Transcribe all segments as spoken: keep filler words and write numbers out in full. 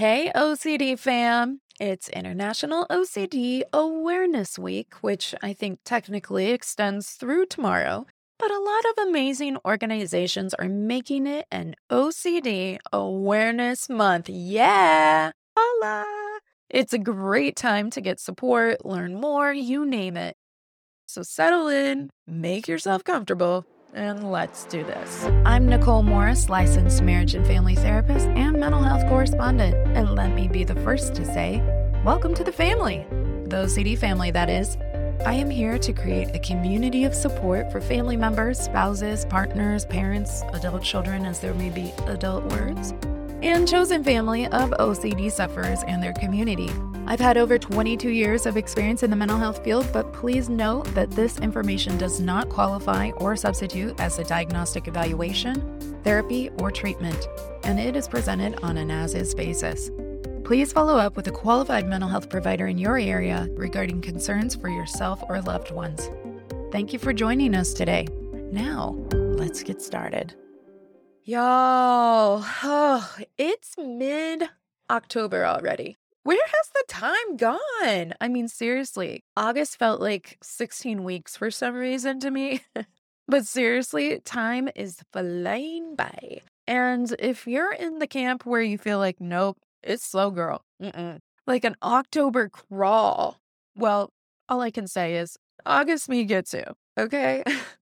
Hey, O C D fam! It's International O C D Awareness Week, which I think technically extends through tomorrow, but a lot of amazing organizations are making it an O C D Awareness Month. Yeah! Holla! It's a great time to get support, learn more, you name it. So settle in, make yourself comfortable, and let's do this. I'm Nicole Morris, licensed marriage and family therapist and mental health correspondent. And let me be the first to say, welcome to the family, the O C D family, that is. I am here to create a community of support for family members, spouses, partners, parents, adult children, as there may be adult words, and chosen family of O C D sufferers and their community. I've had over twenty-two years of experience in the mental health field, but please note that this information does not qualify or substitute as a diagnostic evaluation, therapy, or treatment, and it is presented on an as-is basis. Please follow up with a qualified mental health provider in your area regarding concerns for yourself or loved ones. Thank you for joining us today. Now, let's get started. Y'all, oh, it's mid-October already. Where has the time gone? I mean, seriously, August felt like sixteen weeks for some reason to me. But seriously, time is flying by. And if you're in the camp where you feel like, nope, it's slow, girl, mm-mm, like an October crawl, well, all I can say is August me gets you, okay?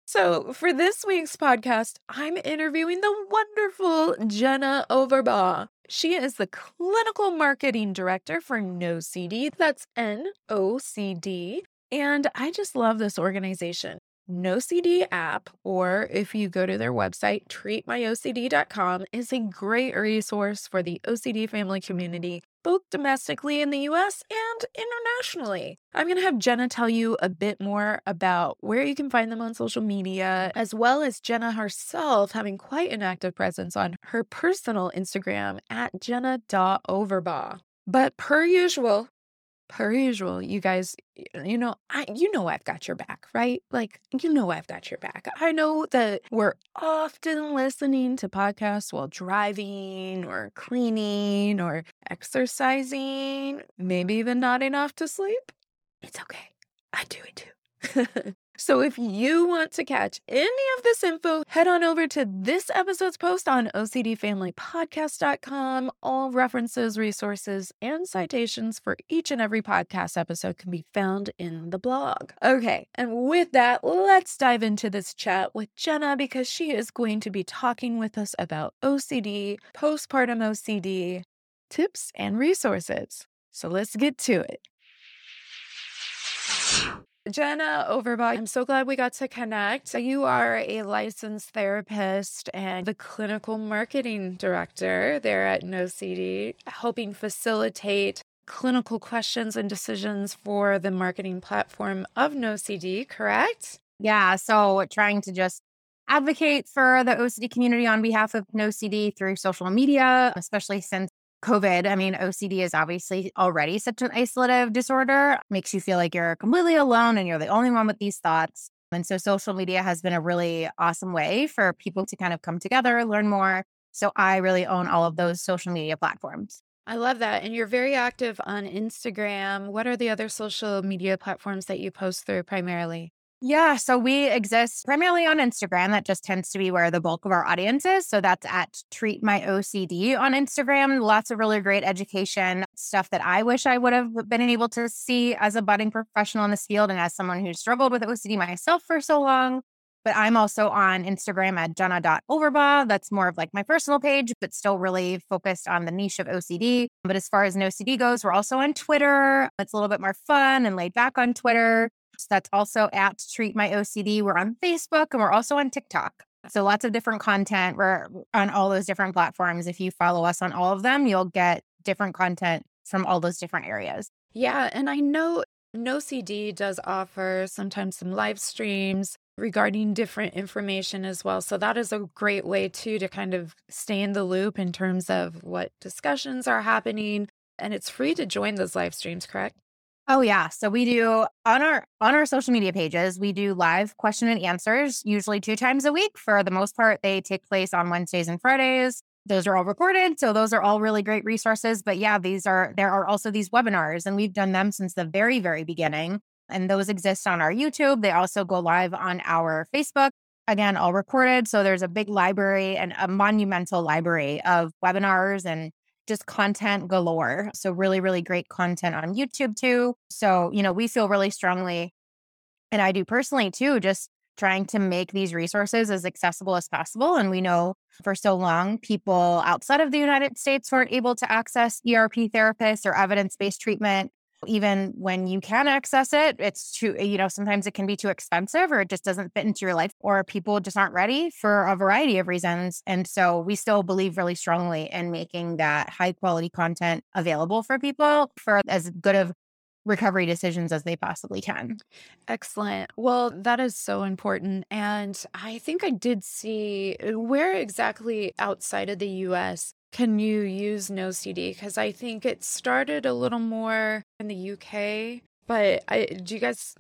So for this week's podcast, I'm interviewing the wonderful Jenna Overbaugh. She is the clinical marketing director for NoCD, that's N O C D, and I just love this organization. NoCD app, or if you go to their website, treat my O C D dot com, is a great resource for the O C D family community, both domestically in the U S and internationally. I'm going to have Jenna tell you a bit more about where you can find them on social media, as well as Jenna herself having quite an active presence on her personal Instagram at jenna dot overbaugh. But per usual, Per usual, you guys, you know, I, you know, I've got your back, right? Like, you know, I've got your back. I know that we're often listening to podcasts while driving or cleaning or exercising, maybe even nodding off to sleep. It's okay. I do it too. So if you want to catch any of this info, head on over to this episode's post on O C D family podcast dot com. All references, resources, and citations for each and every podcast episode can be found in the blog. Okay, and with that, let's dive into this chat with Jenna, because she is going to be talking with us about O C D, postpartum O C D, tips and resources. So let's get to it. Jenna Overbaugh, I'm so glad we got to connect. So you are a licensed therapist and the clinical marketing director there at NoCD, helping facilitate clinical questions and decisions for the marketing platform of NoCD, correct? Yeah, so trying to just advocate for the O C D community on behalf of NoCD through social media, especially since COVID. I mean, O C D is obviously already such an isolative disorder. Makes you feel like you're completely alone and you're the only one with these thoughts. And so social media has been a really awesome way for people to kind of come together, learn more. So I really own all of those social media platforms. I love that. And you're very active on Instagram. What are the other social media platforms that you post through primarily? Yeah, so we exist primarily on Instagram. That just tends to be where the bulk of our audience is. So that's at Treat My O C D on Instagram. Lots of really great education, stuff that I wish I would have been able to see as a budding professional in this field and as someone who struggled with O C D myself for so long. But I'm also on Instagram at jenna dot overbaugh. That's more of like my personal page, but still really focused on the niche of O C D. But as far as NoCD goes, we're also on Twitter. It's a little bit more fun and laid back on Twitter. So that's also at Treat My O C D. We're on Facebook and we're also on TikTok. So lots of different content. We're on all those different platforms. If you follow us on all of them, you'll get different content from all those different areas. Yeah. And I know NoCD does offer sometimes some live streams regarding different information as well. So that is a great way too to kind of stay in the loop in terms of what discussions are happening. And it's free to join those live streams, correct? Oh, yeah. So we do on our on our social media pages, we do live question and answers, usually two times a week. For the most part, they take place on Wednesdays and Fridays. those are all recorded. So those are all really great resources. But yeah, these are there are also these webinars, and we've done them since the very, very beginning. And those exist on our YouTube. They also go live on our Facebook. Again, all recorded. So there's a big library and a monumental library of webinars and just content galore. So really, really great content on YouTube too. So, you know, we feel really strongly, and I do personally too, just trying to make these resources as accessible as possible. And we know for so long, people outside of the United States weren't able to access E R P therapists or evidence-based treatment. Even when you can access it, it's too, you know, sometimes it can be too expensive, or it just doesn't fit into your life, or people just aren't ready for a variety of reasons. And so we still believe really strongly in making that high quality content available for people for as good of recovery decisions as they possibly can. Excellent. Well, that is so important. And I think I did see where exactly outside of the U S can you use NoCD? Because I think it started a little more in the U K, but I, do you guys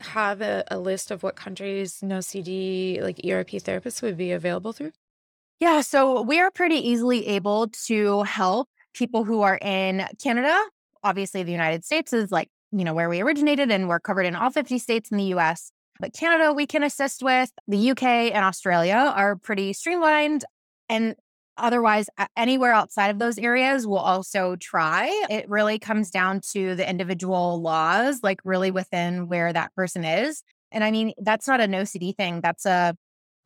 have a, a list of what countries NoCD, like E R P therapists, would be available through? Yeah, so we are pretty easily able to help people who are in Canada. Obviously, the United States is like, you know, where we originated, and we're covered in all fifty states in the U S. But Canada, we can assist with. The U K and Australia are pretty streamlined. And otherwise, anywhere outside of those areas, we'll also try. It really comes down to the individual laws, like really within where that person is. And I mean, that's not a NoCD thing. That's a,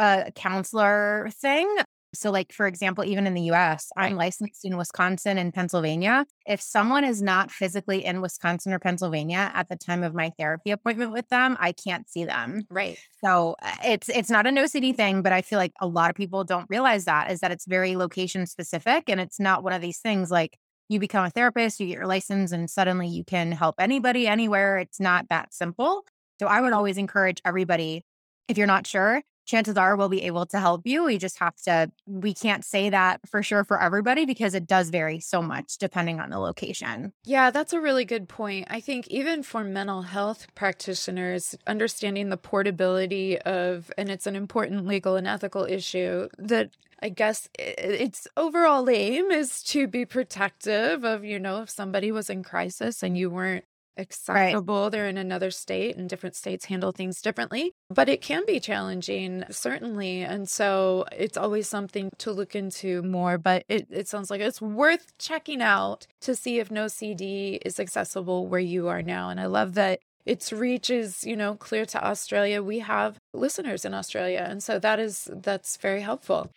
a counselor thing. So like, for example, even in the U S, I'm licensed in Wisconsin and Pennsylvania. If someone is not physically in Wisconsin or Pennsylvania at the time of my therapy appointment with them, I can't see them. Right. So it's it's not a NoCD thing, but I feel like a lot of people don't realize that, is that it's very location specific, and it's not one of these things like you become a therapist, you get your license, and suddenly you can help anybody anywhere. It's not that simple. So I would always encourage everybody, if you're not sure, chances are we'll be able to help you. We just have to, we can't say that for sure for everybody, because it does vary so much depending on the location. Yeah, that's a really good point. I think even for mental health practitioners, understanding the portability of, and it's an important legal and ethical issue, that I guess its overall aim is to be protective of, you know, if somebody was in crisis and you weren't acceptable. Right. They're in another state, and different states handle things differently, but it can be challenging, certainly. And so it's always something to look into more, but it, it sounds like it's worth checking out to see if NoCD is accessible where you are now. And I love that its reach is, you know, clear to Australia. We have listeners in Australia. And so that is, that's very helpful.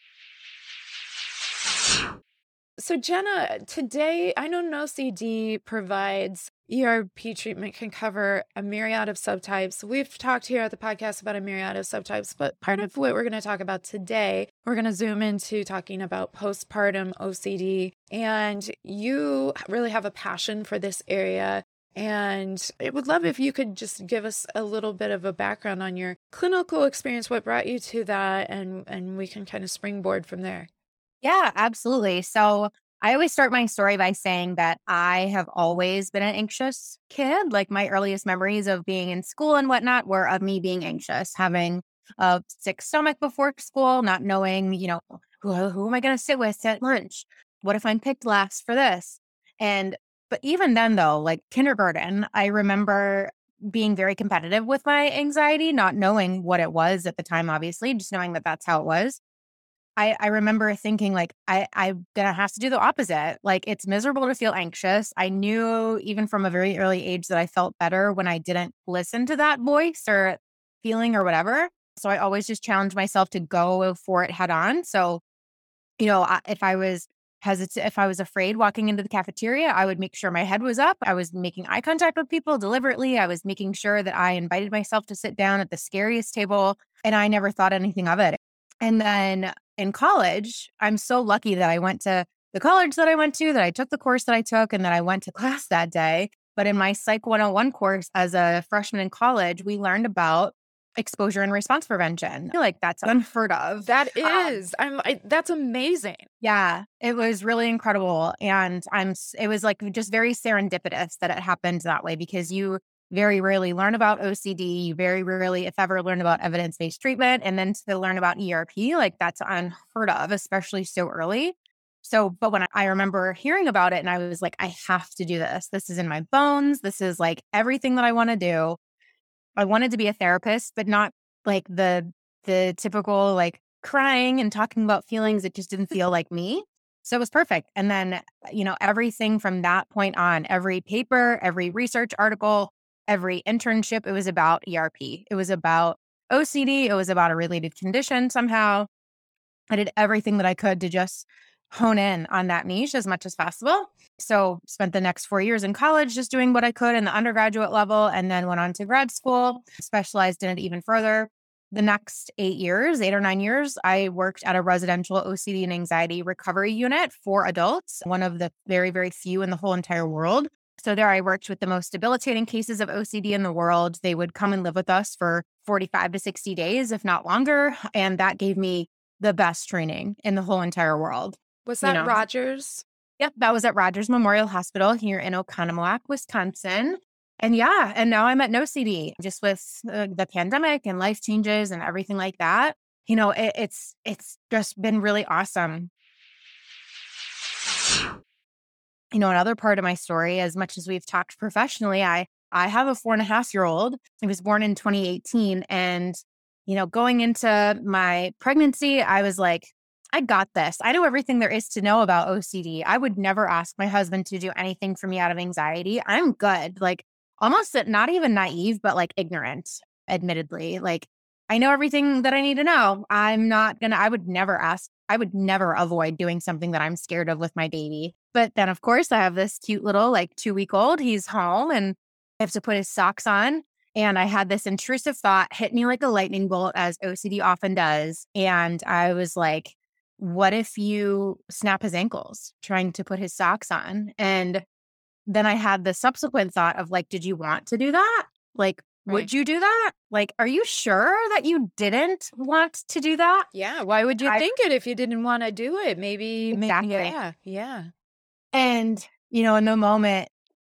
So Jenna, today, I know NoCD provides E R P treatment can cover a myriad of subtypes. We've talked here at the podcast about a myriad of subtypes, but part of what we're going to talk about today, we're going to zoom into talking about postpartum O C D. And you really have a passion for this area. And I would love if you could just give us a little bit of a background on your clinical experience, what brought you to that, and, and we can kind of springboard from there. Yeah, absolutely. So I always start my story by saying that I have always been an anxious kid. Like my earliest memories of being in school and whatnot were of me being anxious, having a sick stomach before school, not knowing, you know, who, who am I going to sit with at lunch? What if I'm picked last for this? And, but even then though, like kindergarten, I remember being very competitive with my anxiety, not knowing what it was at the time, obviously, just knowing that that's how it was. I, I remember thinking like, I, I'm going to have to do the opposite. Like it's miserable to feel anxious. I knew even from a very early age that I felt better when I didn't listen to that voice or feeling or whatever. So I always just challenged myself to go for it head on. So, you know, if I was hesitant, if I was afraid walking into the cafeteria, I would make sure my head was up. I was making eye contact with people deliberately. I was making sure that I invited myself to sit down at the scariest table, and I never thought anything of it. And then in college, I'm so lucky that I went to the college that I went to, that I took the course that I took, and that I went to class that day. But in my Psych one oh one course as a freshman in college, we learned about exposure and response prevention. I feel like that's unheard of. That is. Um, I'm, I, that's amazing. Yeah, it was really incredible. And I'm. it was like just very serendipitous that it happened that way, because you very rarely learn about O C D. You very rarely, if ever, learn about evidence-based treatment. And then to learn about E R P, like that's unheard of, especially so early. So, but when I, I remember hearing about it and I was like, I have to do this. This is in my bones. This is like everything that I want to do. I wanted to be a therapist, but not like the the typical like crying and talking about feelings. It just didn't feel like me. So it was perfect. And then, you know, everything from that point on, every paper, every research article, every internship, it was about E R P. It was about O C D. It was about a related condition somehow. I did everything that I could to just hone in on that niche as much as possible. So spent the next four years in college just doing what I could in the undergraduate level, and then went on to grad school, specialized in it even further. The next eight years, eight or nine years, I worked at a residential O C D and anxiety recovery unit for adults, one of the very, very few in the whole entire world. So there I worked with the most debilitating cases of O C D in the world. They would come and live with us for forty-five to sixty days, if not longer. And that gave me the best training in the whole entire world. Was that you know? Rogers? Yep, that was at Rogers Memorial Hospital here in Oconomowoc, Wisconsin. And yeah, and now I'm at NoCD, just with uh, the pandemic and life changes and everything like that. You know, it, it's it's just been really awesome. You know, another part of my story, as much as we've talked professionally, I I have a four and a half year old. He was born in twenty eighteen, and you know, going into my pregnancy, I was like, I got this. I know everything there is to know about O C D. I would never ask my husband to do anything for me out of anxiety. I'm good. Like almost not even naive, but like ignorant, admittedly. Like I know everything that I need to know. I'm not going to, I would never ask, I would never avoid doing something that I'm scared of with my baby. But then of course I have this cute little like two week old, he's home and I have to put his socks on. And I had this intrusive thought hit me like a lightning bolt, as O C D often does. And I was like, what if you snap his ankles trying to put his socks on? And then I had the subsequent thought of like, did you want to do that? Like, right. Would you do that? Like, are you sure that you didn't want to do that? Yeah. Why would you I, think it if you didn't want to do it? Maybe. Exactly. Maybe, yeah. Yeah. And, you know, in the moment,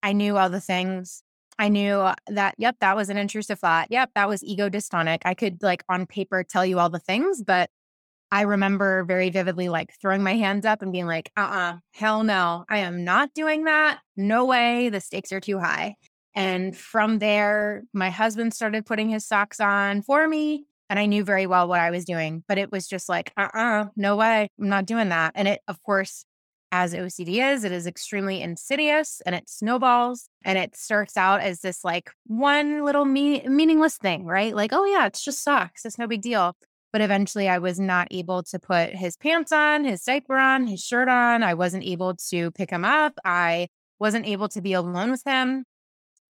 I knew all the things. I knew that, yep, that was an intrusive thought. Yep, that was ego dystonic. I could like on paper tell you all the things, but I remember very vividly like throwing my hands up and being like, uh-uh, hell no, I am not doing that. No way. The stakes are too high. And from there, my husband started putting his socks on for me. And I knew very well what I was doing, but it was just like, uh-uh, no way, I'm not doing that. And it, of course, as O C D is, it is extremely insidious and it snowballs and it starts out as this like one little me- meaningless thing, right? Like, oh yeah, it's just socks. It's no big deal. But eventually I was not able to put his pants on, his diaper on, his shirt on. I wasn't able to pick him up. I wasn't able to be alone with him.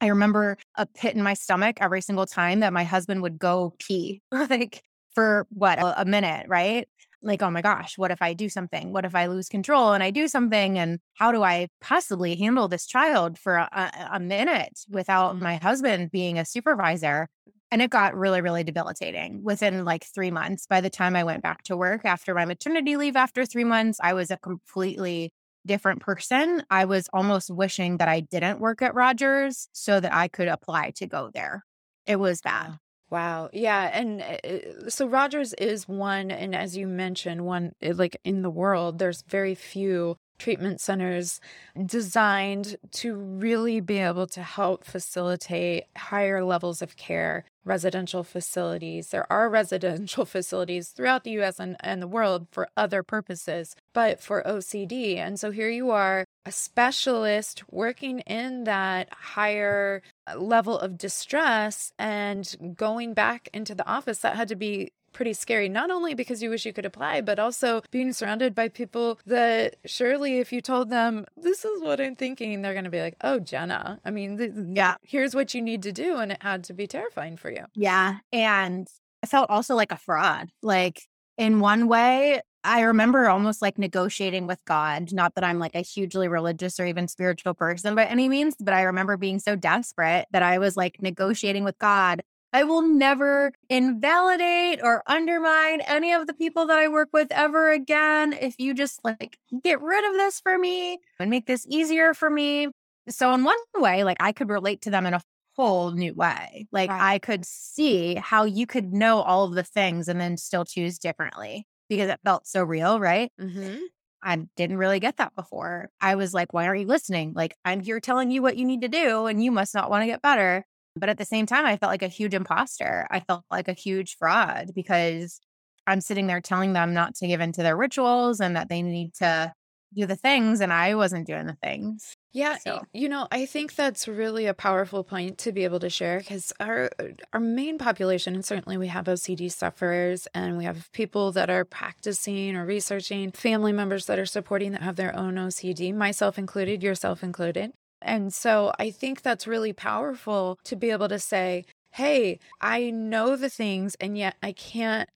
I remember a pit in my stomach every single time that my husband would go pee, like for what, a, a minute, right? Like, oh my gosh, what if I do something? What if I lose control and I do something? And how do I possibly handle this child for a, a minute without my husband being a supervisor? And it got really, really debilitating within like three months. By the time I went back to work after my maternity leave, after three months, I was a completely different person. I was almost wishing that I didn't work at Rogers so that I could apply to go there. It was bad. Wow. Yeah. And uh, so Rogers is one, and as you mentioned, one like in the world, there's very few treatment centers designed to really be able to help facilitate higher levels of care, residential facilities. There are residential facilities throughout the U S and, and the world for other purposes, but for O C D. And so here you are, a specialist working in that higher level of distress and going back into the office. That had to be pretty scary, not only because you wish you could apply, but also being surrounded by people that surely if you told them, this is what I'm thinking, they're going to be like, oh, Jenna, I mean, th- yeah, here's what you need to do. And it had to be terrifying for you. Yeah. And I felt also like a fraud. Like in one way, I remember almost like negotiating with God, not that I'm like a hugely religious or even spiritual person by any means, but I remember being so desperate that I was like negotiating with God. I will never invalidate or undermine any of the people that I work with ever again. If you just like get rid of this for me and make this easier for me. So in one way, like I could relate to them in a whole new way. Like right. I could see how you could know all of the things and then still choose differently because it felt so real, right? Mm-hmm. I didn't really get that before. I was like, why aren't you listening? Like, I'm here telling you what you need to do and you must not want to get better. But at the same time, I felt like a huge imposter. I felt like a huge fraud because I'm sitting there telling them not to give into their rituals and that they need to do the things, and I wasn't doing the things. Yeah. So. You know, I think that's really a powerful point to be able to share, because our our main population, and certainly we have O C D sufferers and we have people that are practicing or researching, family members that are supporting that have their own O C D, myself included, yourself included. And so I think that's really powerful to be able to say, hey, I know the things, and yet I can't,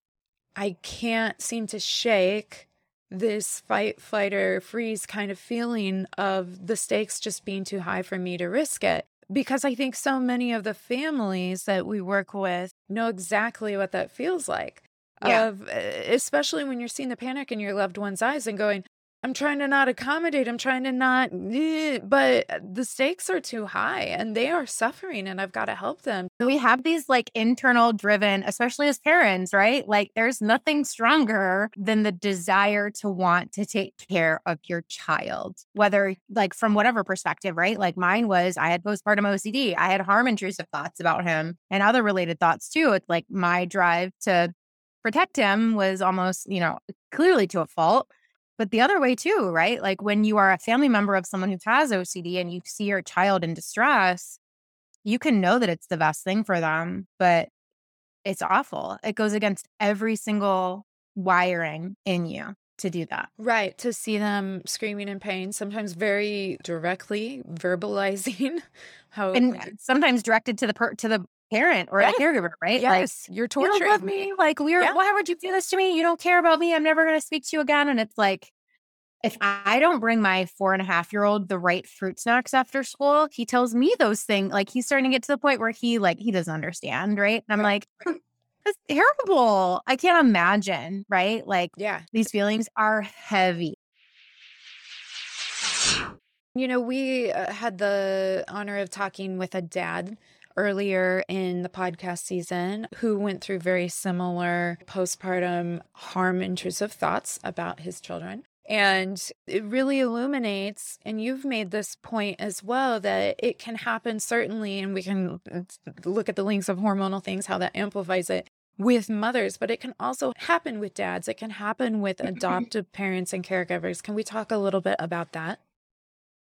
I can't seem to shake this fight, flight, or freeze kind of feeling of the stakes just being too high for me to risk it. Because I think so many of the families that we work with know exactly what that feels like. Yeah. Of, especially when you're seeing the panic in your loved one's eyes and going, I'm trying to not accommodate, I'm trying to not, but the stakes are too high and they are suffering and I've got to help them. We have these like internal driven, especially as parents, right? Like there's nothing stronger than the desire to want to take care of your child, whether like from whatever perspective, right? Like mine was, I had postpartum O C D. I had harm intrusive thoughts about him and other related thoughts too. It's like my drive to protect him was almost, you know, clearly to a fault. But the other way too, right? Like when you are a family member of someone who has O C D and you see your child in distress, you can know that it's the best thing for them, but it's awful. It goes against every single wiring in you to do that. Right. To see them screaming in pain, sometimes very directly verbalizing how, and sometimes directed to the per- to the parent or yeah. a caregiver, right? Yes. Like, you're torturing you don't love me. me. Like, we are, yeah. why would you do this to me? You don't care about me. I'm never going to speak to you again. And it's like, if I don't bring my four and a half year old the right fruit snacks after school, he tells me those things. Like, he's starting to get to the point where he, like, he doesn't understand, right? And I'm right. like, that's terrible. I can't imagine, right? Like, yeah. these feelings are heavy. You know, we had the honor of talking with a dad earlier in the podcast season who went through very similar postpartum harm intrusive thoughts about his children. And it really illuminates, and you've made this point as well, that it can happen certainly, and we can look at the links of hormonal things, how that amplifies it with mothers, but it can also happen with dads. It can happen with adoptive parents and caregivers. Can we talk a little bit about that?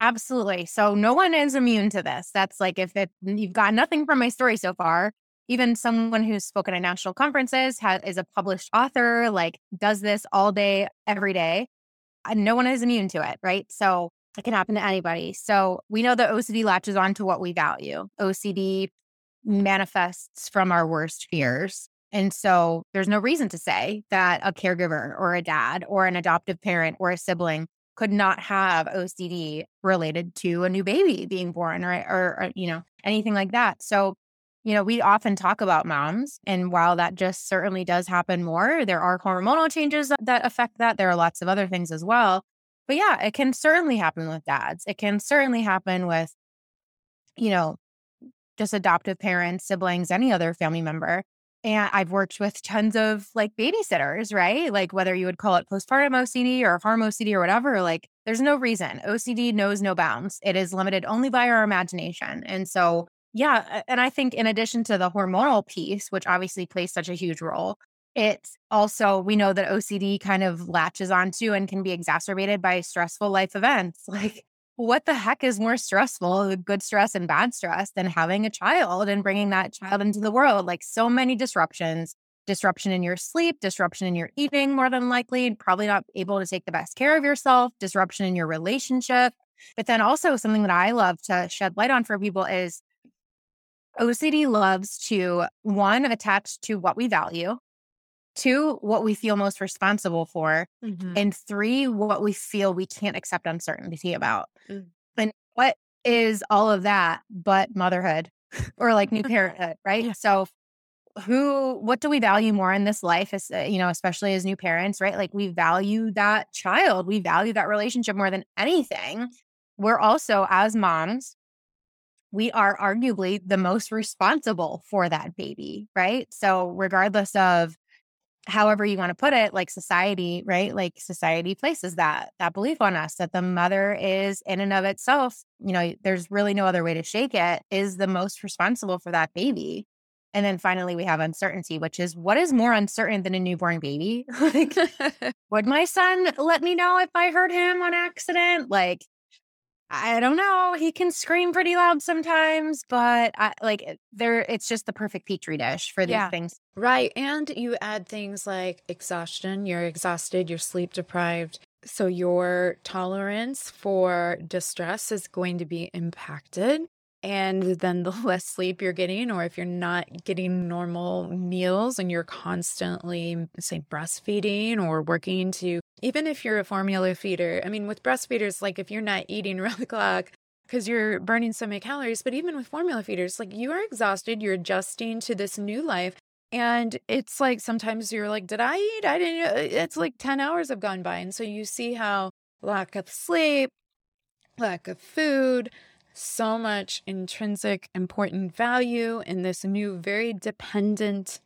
Absolutely. So no one is immune to this. That's like, if it, you've got nothing from my story so far, even someone who's spoken at national conferences, has, is a published author, like does this all day, every day, and no one is immune to it, right? So it can happen to anybody. So we know that O C D latches on to what we value. O C D manifests from our worst fears. And so there's no reason to say that a caregiver or a dad or an adoptive parent or a sibling could not have O C D related to a new baby being born or, or, or, you know, anything like that. So, you know, we often talk about moms, and while that just certainly does happen more, there are hormonal changes that affect that. There are lots of other things as well. But yeah, it can certainly happen with dads. It can certainly happen with, you know, just adoptive parents, siblings, any other family member. And I've worked with tons of like babysitters, right? Like whether you would call it postpartum O C D or harm O C D or whatever, like there's no reason. O C D knows no bounds. It is limited only by our imagination. And so, yeah. And I think in addition to the hormonal piece, which obviously plays such a huge role, it's also, we know that O C D kind of latches onto and can be exacerbated by stressful life events. Like, what the heck is more stressful, good stress and bad stress, than having a child and bringing that child into the world? Like so many disruptions, disruption in your sleep, disruption in your eating, more than likely, probably not able to take the best care of yourself, disruption in your relationship. But then also something that I love to shed light on for people is O C D loves to, one, attach to what we value, two, what we feel most responsible for, mm-hmm. and three, what we feel we can't accept uncertainty about. Mm. And what is all of that but motherhood or like new parenthood, right? Yeah. So who, what do we value more in this life, as, you know, especially as new parents, right? Like we value that child. We value that relationship more than anything. We're also, as moms, we are arguably the most responsible for that baby, right? So regardless of however you want to put it, like society, right? Like society places that, that belief on us that the mother is in and of itself, you know, there's really no other way to shake it, is the most responsible for that baby. And then finally, we have uncertainty, which is what is more uncertain than a newborn baby? Like, would my son let me know if I hurt him on accident? Like, I don't know. He can scream pretty loud sometimes, but I, like there, it's just the perfect petri dish for these yeah. things. Right. And you add things like exhaustion. You're exhausted. You're sleep deprived. So your tolerance for distress is going to be impacted. And then the less sleep you're getting, or if you're not getting normal meals and you're constantly, say, breastfeeding or working to, even if you're a formula feeder, I mean, with breastfeeders, like if you're not eating around the clock because you're burning so many calories, but even with formula feeders, like you are exhausted, you're adjusting to this new life. And it's like, sometimes you're like, did I eat? I didn't, it's like ten hours have gone by. And so you see how lack of sleep, lack of food, so much intrinsic important value in this new, very dependent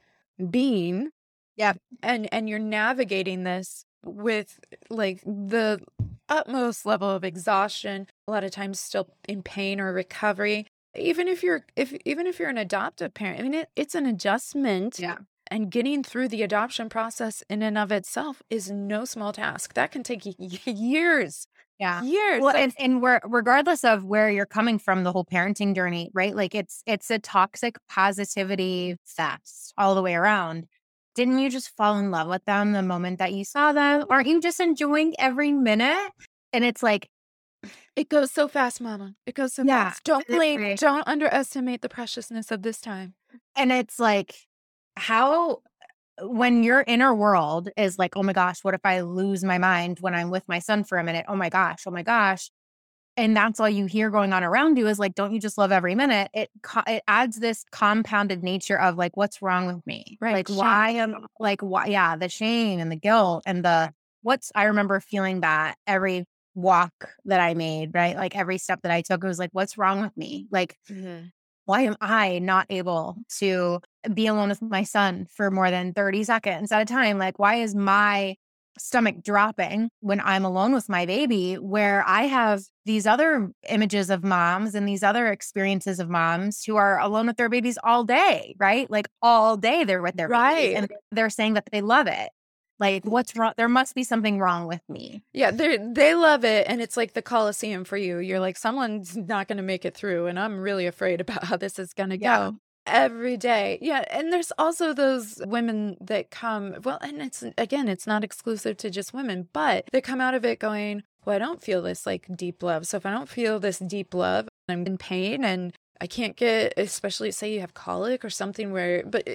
being. Yeah. And and you're navigating this with like the utmost level of exhaustion, a lot of times still in pain or recovery. Even if you're if even if you're an adoptive parent, I mean it, it's an adjustment. Yeah. And getting through the adoption process in and of itself is no small task. That can take years. Yeah. Years. Well, and, and we're, regardless of where you're coming from, the whole parenting journey, right? Like it's it's a toxic positivity fest all the way around. Didn't you just fall in love with them the moment that you saw them? Aren't you just enjoying every minute? And it's like, it goes so fast, Mama. It goes so yeah, fast. Don't blame, right. Don't underestimate the preciousness of this time. And it's like, how, when your inner world is like, oh my gosh, what if I lose my mind when I'm with my son for a minute? Oh my gosh, oh my gosh. And that's all you hear going on around you is like, don't you just love every minute? It it adds this compounded nature of like, what's wrong with me? Right. Like shame. why am like, why? Yeah, the shame and the guilt and the what's, I remember feeling that every walk that I made, right? Like every step that I took, it was like, what's wrong with me? Like, mm-hmm. Why am I not able to be alone with my son for more than thirty seconds at a time? Like, why is my stomach dropping when I'm alone with my baby, where I have these other images of moms and these other experiences of moms who are alone with their babies all day, right? Like all day they're with their right. babies and they're saying that they love it. Like, what's wrong? There must be something wrong with me. Yeah, they they love it. And it's like the Coliseum for you. You're like, someone's not going to make it through. And I'm really afraid about how this is going to yeah. go every day. Yeah. And there's also those women that come, well, and it's, again, it's not exclusive to just women, but they come out of it going, well, I don't feel this like deep love. So if I don't feel this deep love, I'm in pain and I can't get, especially say you have colic or something where, but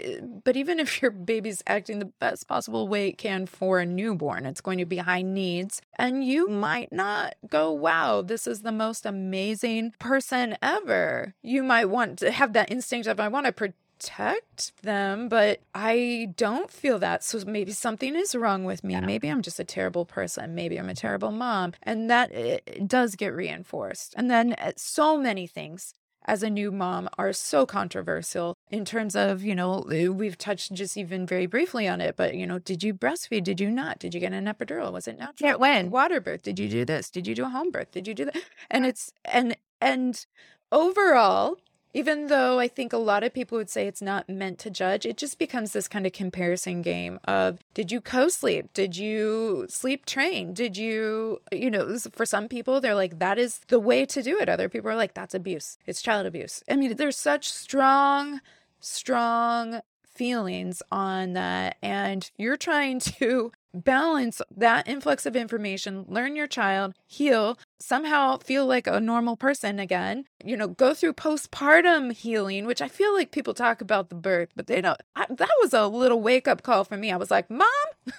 but even if your baby's acting the best possible way it can for a newborn, it's going to be high needs. And you might not go, wow, this is the most amazing person ever. You might want to have that instinct of, I want to protect them, but I don't feel that. So maybe something is wrong with me. Yeah. Maybe I'm just a terrible person. Maybe I'm a terrible mom. And that it does get reinforced. And then so many things as a new mom are so controversial in terms of, you know, we've touched just even very briefly on it, but, you know, did you breastfeed? Did you not? Did you get an epidural? Was it natural? Yeah, when? Water birth? Did you do this? Did you do a home birth? Did you do that? And it's, and, and overall, even though I think a lot of people would say it's not meant to judge, it just becomes this kind of comparison game of, did you co-sleep? Did you sleep train? Did you, you know, for some people, they're like, that is the way to do it. Other people are like, that's abuse. It's child abuse. I mean, there's such strong, strong feelings on that. And you're trying to balance that influx of information, learn your child, heal, somehow feel like a normal person again, you know, go through postpartum healing, which I feel like people talk about the birth, but they don't. I, that was a little wake up call for me. I was like, Mom,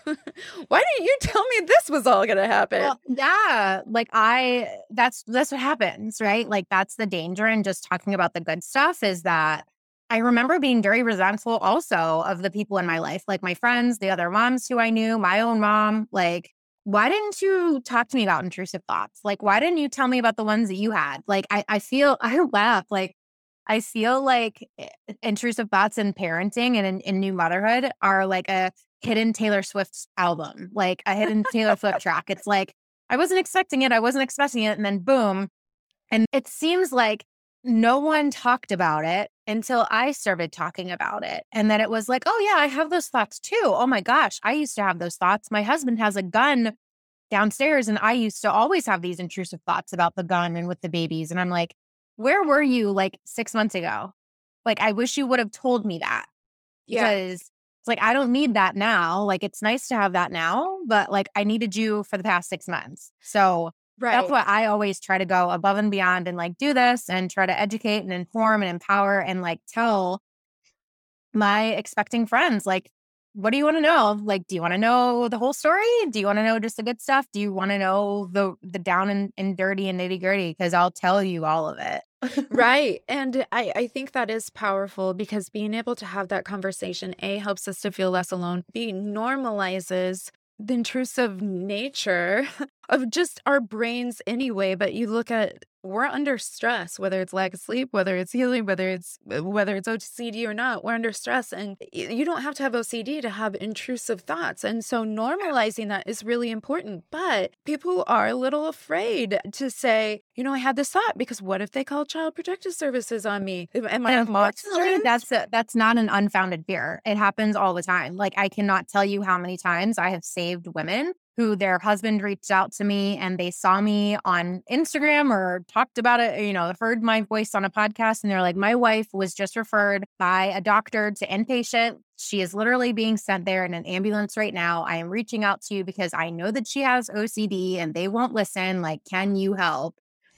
why didn't you tell me this was all going to happen? Well, yeah. Like I, that's, that's what happens, right? Like that's the danger in just talking about the good stuff is that I remember being very resentful also of the people in my life, like my friends, the other moms who I knew, my own mom. Like, why didn't you talk to me about intrusive thoughts? Like, why didn't you tell me about the ones that you had? Like, I, I feel, I laugh, like, I feel like intrusive thoughts in parenting and in, in new motherhood are like a hidden Taylor Swift's album, like a hidden Taylor Swift track. It's like, I wasn't expecting it. I wasn't expecting it. And then boom. And it seems like no one talked about it until I started talking about it. And then it was like, oh yeah, I have those thoughts too. Oh my gosh, I used to have those thoughts. My husband has a gun downstairs and I used to always have these intrusive thoughts about the gun and with the babies. And I'm like, where were you like six months ago? Like, I wish you would have told me that. Yeah. Because it's like, I don't need that now. Like, it's nice to have that now, but like, I needed you for the past six months. So right. That's why I always try to go above and beyond and like do this and try to educate and inform and empower and like tell my expecting friends, like, what do you want to know? Like, do you want to know the whole story? Do you want to know just the good stuff? Do you want to know the the down and, and dirty and nitty gritty? Because I'll tell you all of it. Right. And I, I think that is powerful because being able to have that conversation, A, helps us to feel less alone. B, normalizes the intrusive nature of just our brains anyway. But you look at, we're under stress, whether it's lack of sleep, whether it's healing, whether it's whether it's O C D or not, we're under stress. And you don't have to have O C D to have intrusive thoughts. And so normalizing that is really important. But people are a little afraid to say, you know, I had this thought because what if they call Child Protective Services on me? Am I monster? That's a, that's not an unfounded fear. It happens all the time. Like, I cannot tell you how many times I have saved women who their husband reached out to me and they saw me on Instagram or talked about it, you know, heard my voice on a podcast. And they're like, my wife was just referred by a doctor to inpatient. She is literally being sent there in an ambulance right now. I am reaching out to you because I know that she has O C D and they won't listen. Like, can you help?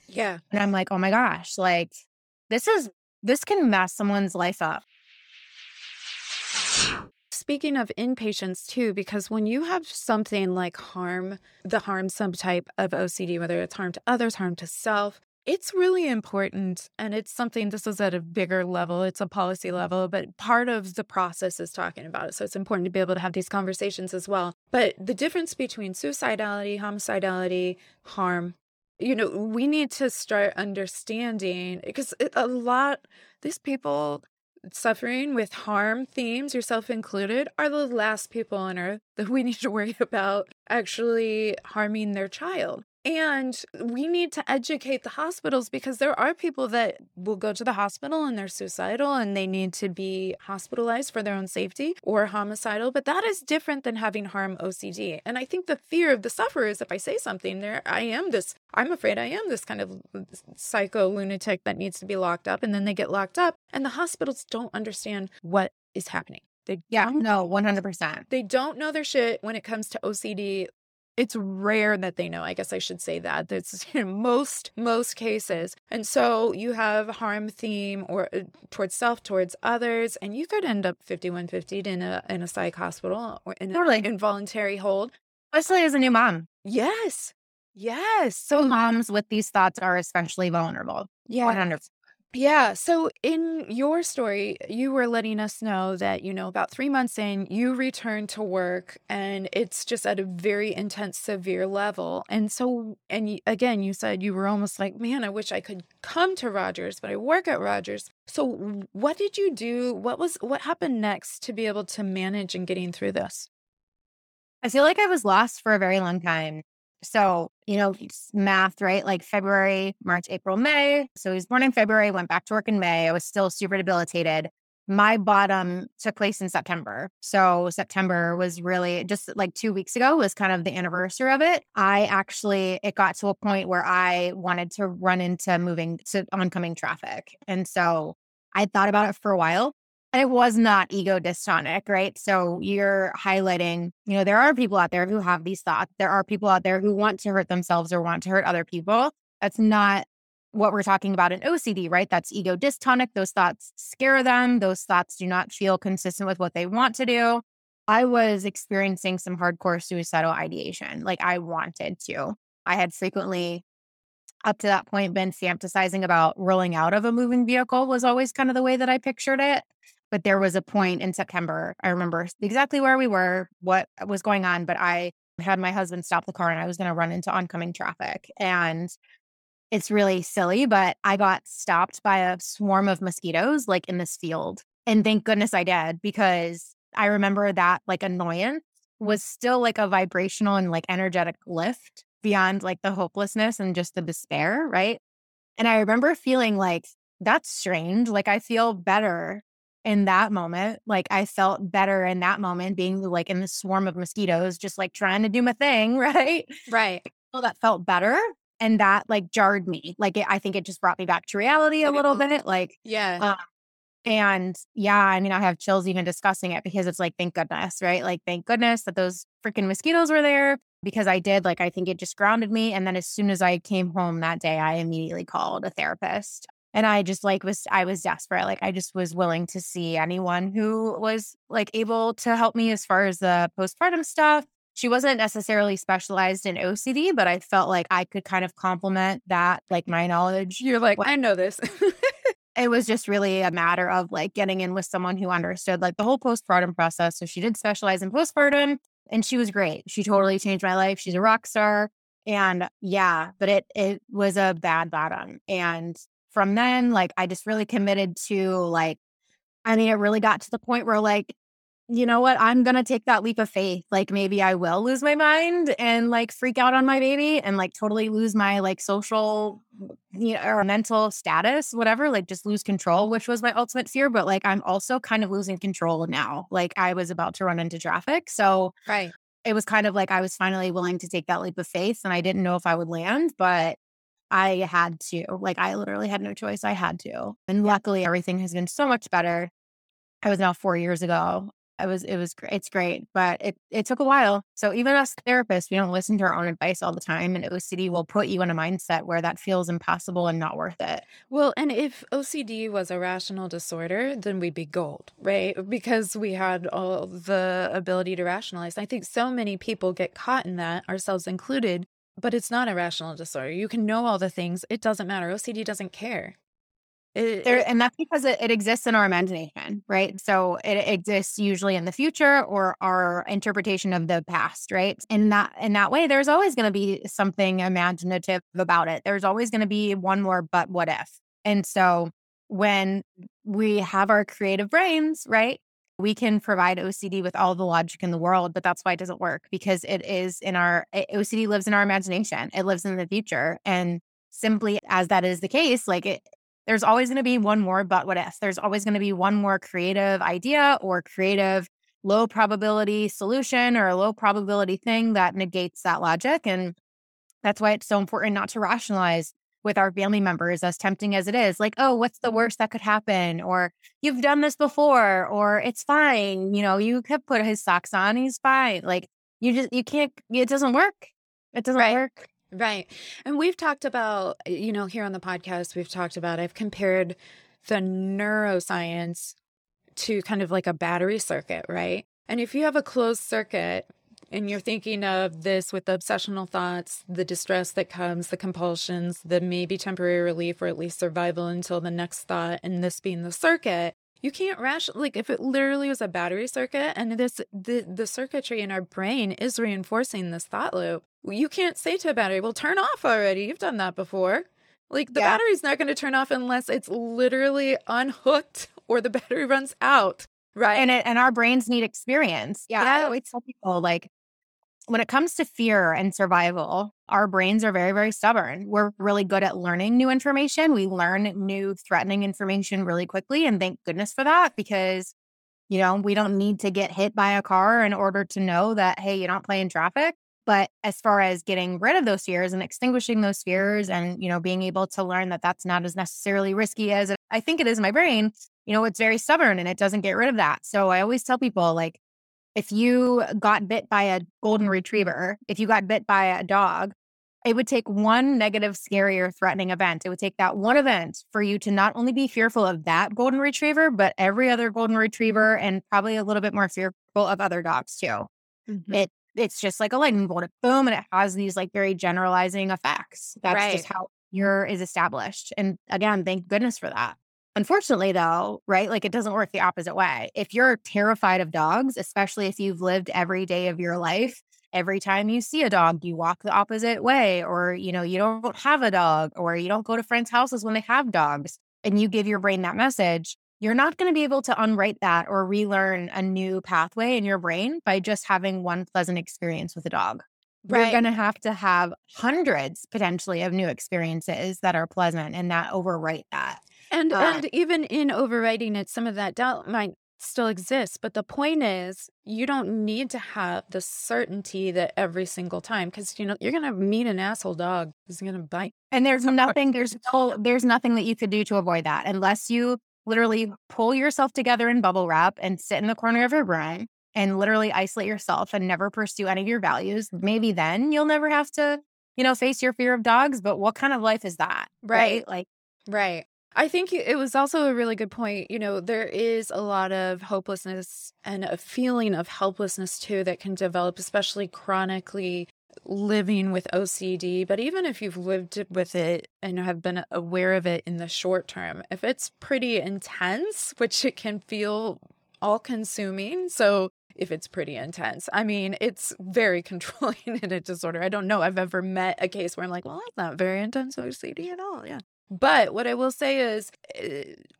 Yeah. And I'm like, oh my gosh, like this is, this can mess someone's life up. Speaking of inpatients too, because when you have something like harm, the harm subtype of O C D, whether it's harm to others, harm to self, it's really important. And it's something, this is at a bigger level, it's a policy level, but part of the process is talking about it. So it's important to be able to have these conversations as well. But the difference between suicidality, homicidality, harm, you know, we need to start understanding because it, a lot, these people suffering with harm themes, yourself included, are the last people on earth that we need to worry about actually harming their child. And we need to educate the hospitals because there are people that will go to the hospital and they're suicidal and they need to be hospitalized for their own safety or homicidal. But that is different than having harm O C D. And I think the fear of the sufferer is if I say something there, I am this, I'm afraid I am this kind of psycho lunatic that needs to be locked up. And then they get locked up and the hospitals don't understand what is happening. They yeah, no, one hundred percent. They don't know their shit when it comes to O C D. It's rare that they know. I guess I should say that. That's you know, most, most cases. And so you have harm theme or uh, towards self, towards others, and you could end up fifty-one fifty in a in a psych hospital or in an totally. Involuntary hold. Especially as a new mom. Yes. Yes. So moms with these thoughts are especially vulnerable. Yeah. one hundred percent. Yeah. So in your story, you were letting us know that, you know, about three months in, you returned to work and it's just at a very intense, severe level. And so, and again, you said you were almost like, man, I wish I could come to Rogers, but I work at Rogers. So what did you do? What was, what happened next to be able to manage and getting through this? I feel like I was lost for a very long time. So, you know, math, right? Like February, March, April, May. So he was born in February, went back to work in May. I was still super debilitated. My bottom took place in September. So September was really just like two weeks ago was kind of the anniversary of it. I actually, it got to a point where I wanted to run into moving to oncoming traffic. And so I thought about it for a while. And it was not ego dystonic, right? So you're highlighting, you know, there are people out there who have these thoughts. There are people out there who want to hurt themselves or want to hurt other people. That's not what we're talking about in O C D, right? That's ego dystonic. Those thoughts scare them. Those thoughts do not feel consistent with what they want to do. I was experiencing some hardcore suicidal ideation. Like I wanted to. I had frequently up to that point been fantasizing about rolling out of a moving vehicle was always kind of the way that I pictured it. But there was a point in September, I remember exactly where we were, what was going on, but I had my husband stop the car and I was going to run into oncoming traffic. And it's really silly, but I got stopped by a swarm of mosquitoes like in this field. And thank goodness I did because I remember that like annoyance was still like a vibrational and like energetic lift beyond like the hopelessness and just the despair, right? And I remember feeling like, that's strange. Like I feel better in that moment. Like I felt better in that moment being like in the swarm of mosquitoes, just like trying to do my thing, right? Right. Well, that felt better. And that like jarred me. Like it, I think it just brought me back to reality a little bit. Like, yeah. Um, and yeah, I mean, I have chills even discussing it because it's like, thank goodness, right? Like, thank goodness that those freaking mosquitoes were there because I did. Like, I think it just grounded me. And then as soon as I came home that day, I immediately called a therapist. And I just like was, I was desperate. Like I just was willing to see anyone who was like able to help me as far as the postpartum stuff. She wasn't necessarily specialized in O C D, but I felt like I could kind of complement that, like my knowledge. You're like, I know this. It was just really a matter of like getting in with someone who understood like the whole postpartum process. So she did specialize in postpartum and she was great. She totally changed my life. She's a rock star. And yeah, but it it was a bad bottom. And from then, like, I just really committed to like, I mean, it really got to the point where like, you know what, I'm going to take that leap of faith. Like maybe I will lose my mind and like freak out on my baby and like totally lose my like social, you know, or mental status, whatever, like just lose control, which was my ultimate fear. But like, I'm also kind of losing control now. Like I was about to run into traffic. So right. It was kind of like, I was finally willing to take that leap of faith and I didn't know if I would land, but I had to, like, I literally had no choice. I had to. And luckily everything has been so much better. I was now four years ago. I was, it was, it's great, but it, it took a while. So even us therapists, we don't listen to our own advice all the time. And O C D will put you in a mindset where that feels impossible and not worth it. Well, and if O C D was a rational disorder, then we'd be gold, right? Because we had all the ability to rationalize. I think so many people get caught in that, ourselves included. But it's not a rational disorder. You can know all the things. It doesn't matter. O C D doesn't care. It, there, and that's because it, it exists in our imagination, right? So it exists usually in the future or our interpretation of the past, right? In that, in that way, there's always going to be something imaginative about it. There's always going to be one more but what if. And so when we have our creative brains, right, we can provide O C D with all the logic in the world, but that's why it doesn't work because it is in our, O C D lives in our imagination. It lives in the future. And simply as that is the case, like it, there's always going to be one more but what if. There's always going to be one more creative idea or creative low probability solution or a low probability thing that negates that logic. And that's why it's so important not to rationalize with our family members, as tempting as it is, like, oh, what's the worst that could happen? Or you've done this before, or it's fine. You know, you could put his socks on. He's fine. Like you just, you can't, it doesn't work. It doesn't right. work. Right. And we've talked about, you know, here on the podcast, we've talked about, I've compared the neuroscience to kind of like a battery circuit, right? And if you have a closed circuit and you're thinking of this with the obsessional thoughts, the distress that comes, the compulsions, the maybe temporary relief or at least survival until the next thought and this being the circuit, you can't rationally, like if it literally was a battery circuit and this the, the circuitry in our brain is reinforcing this thought loop, you can't say to a battery, well, turn off already. You've done that before. Like the yeah. battery's not going to turn off unless it's literally unhooked or the battery runs out. Right. And it, and our brains need experience. Yeah. yeah. I always tell people like, when it comes to fear and survival, our brains are very, very stubborn. We're really good at learning new information. We learn new threatening information really quickly. And thank goodness for that because, you know, we don't need to get hit by a car in order to know that, hey, you're not playing traffic. But as far as getting rid of those fears and extinguishing those fears and, you know, being able to learn that that's not as necessarily risky as it, I think it is in my brain, you know, it's very stubborn and it doesn't get rid of that. So I always tell people like, if you got bit by a golden retriever, if you got bit by a dog, it would take one negative, scary, or threatening event. It would take that one event for you to not only be fearful of that golden retriever, but every other golden retriever and probably a little bit more fearful of other dogs too. Mm-hmm. It It's just like a lightning bolt. Boom. And it has these like very generalizing effects. That's right. Just how fear is established. And again, thank goodness for that. Unfortunately, though, right, like it doesn't work the opposite way. If you're terrified of dogs, especially if you've lived every day of your life, every time you see a dog, you walk the opposite way, or, you know, you don't have a dog, or you don't go to friends' houses when they have dogs, and you give your brain that message, you're not going to be able to unwrite that or relearn a new pathway in your brain by just having one pleasant experience with a dog. Right. You're going to have to have hundreds potentially of new experiences that are pleasant and that overwrite that. And uh, and even in overwriting it, some of that doubt might still exist. But the point is, you don't need to have the certainty that every single time, because, you know, you're going to meet an asshole dog who's going to bite. And there's nothing, there's no, there's nothing that you could do to avoid that unless you literally pull yourself together in bubble wrap and sit in the corner of your room and literally isolate yourself and never pursue any of your values. Maybe then you'll never have to, you know, face your fear of dogs. But what kind of life is that? Right. Right? Like, right. I think it was also a really good point. You know, there is a lot of hopelessness and a feeling of helplessness, too, that can develop, especially chronically living with O C D. But even if you've lived with it and have been aware of it in the short term, if it's pretty intense, which it can feel all-consuming. So if it's pretty intense, I mean, it's very controlling in a disorder. I don't know I've ever met a case where I'm like, well, that's not very intense O C D at all. Yeah. But what I will say is,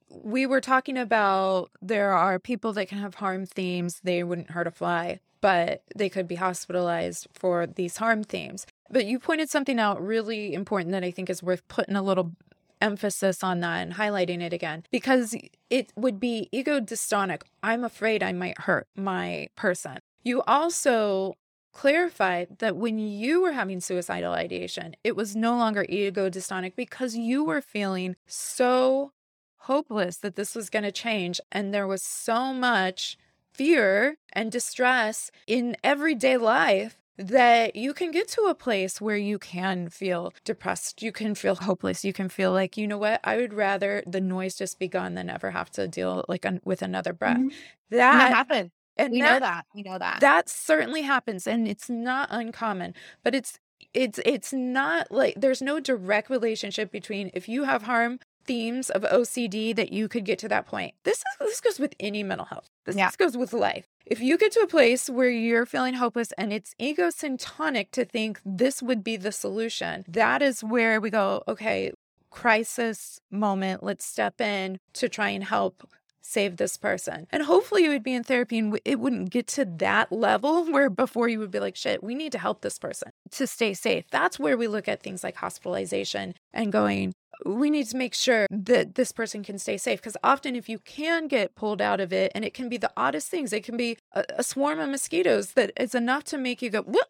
we were talking about there are people that can have harm themes. They wouldn't hurt a fly, but they could be hospitalized for these harm themes. But you pointed something out really important that I think is worth putting a little emphasis on that and highlighting it again, because it would be ego dystonic. I'm afraid I might hurt my person. You also clarified that when you were having suicidal ideation, it was no longer ego dystonic because you were feeling so hopeless that this was going to change. And there was so much fear and distress in everyday life that you can get to a place where you can feel depressed, you can feel hopeless, you can feel like, you know what, I would rather the noise just be gone than ever have to deal like an, with another breath. Mm-hmm. That happened. And we that, know that. We know that. That certainly happens, and it's not uncommon, but it's it's it's not like there's no direct relationship between if you have harm themes of O C D that you could get to that point. This is, this goes with any mental health. This, yeah. this goes with life. If you get to a place where you're feeling hopeless and it's egocentric to think this would be the solution, that is where we go, okay, crisis moment, let's step in to try and help save this person. And hopefully you would be in therapy and it wouldn't get to that level where before you would be like, shit, we need to help this person to stay safe. That's where we look at things like hospitalization and going, we need to make sure that this person can stay safe. Because often if you can get pulled out of it, and it can be the oddest things, it can be a, a swarm of mosquitoes that is enough to make you go, whoop,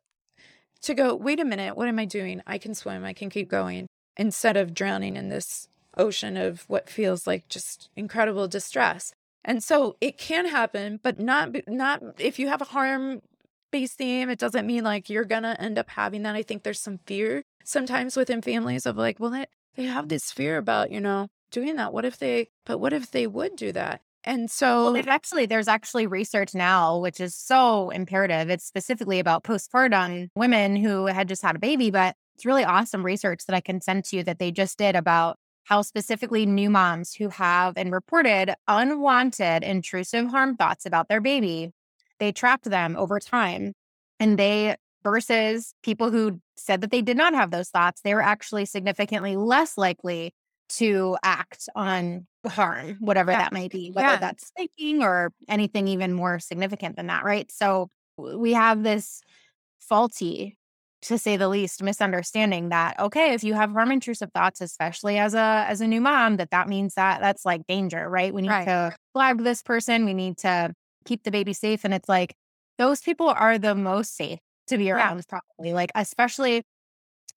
to go, wait a minute, what am I doing? I can swim, I can keep going, instead of drowning in this ocean of what feels like just incredible distress. And so it can happen, but not not if you have a harm-based theme, it doesn't mean like you're going to end up having that. I think there's some fear sometimes within families of like, well, it, they have this fear about, you know, doing that. What if they, but what if they would do that? And so well, actually, there's actually research now, which is so imperative. It's specifically about postpartum women who had just had a baby, but it's really awesome research that I can send to you that they just did about how specifically new moms who have and reported unwanted intrusive harm thoughts about their baby, they trapped them over time. And they, versus people who said that they did not have those thoughts, they were actually significantly less likely to act on harm, whatever yeah. that may be, whether yeah. that's thinking or anything even more significant than that, right? So we have this faulty, to say the least, misunderstanding that, okay, if you have harm intrusive thoughts, especially as a as a new mom, that that means that that's like danger, right? We need right. to flag this person. We need to keep the baby safe. And it's like, those people are the most safe to be around, yeah. probably. Like, especially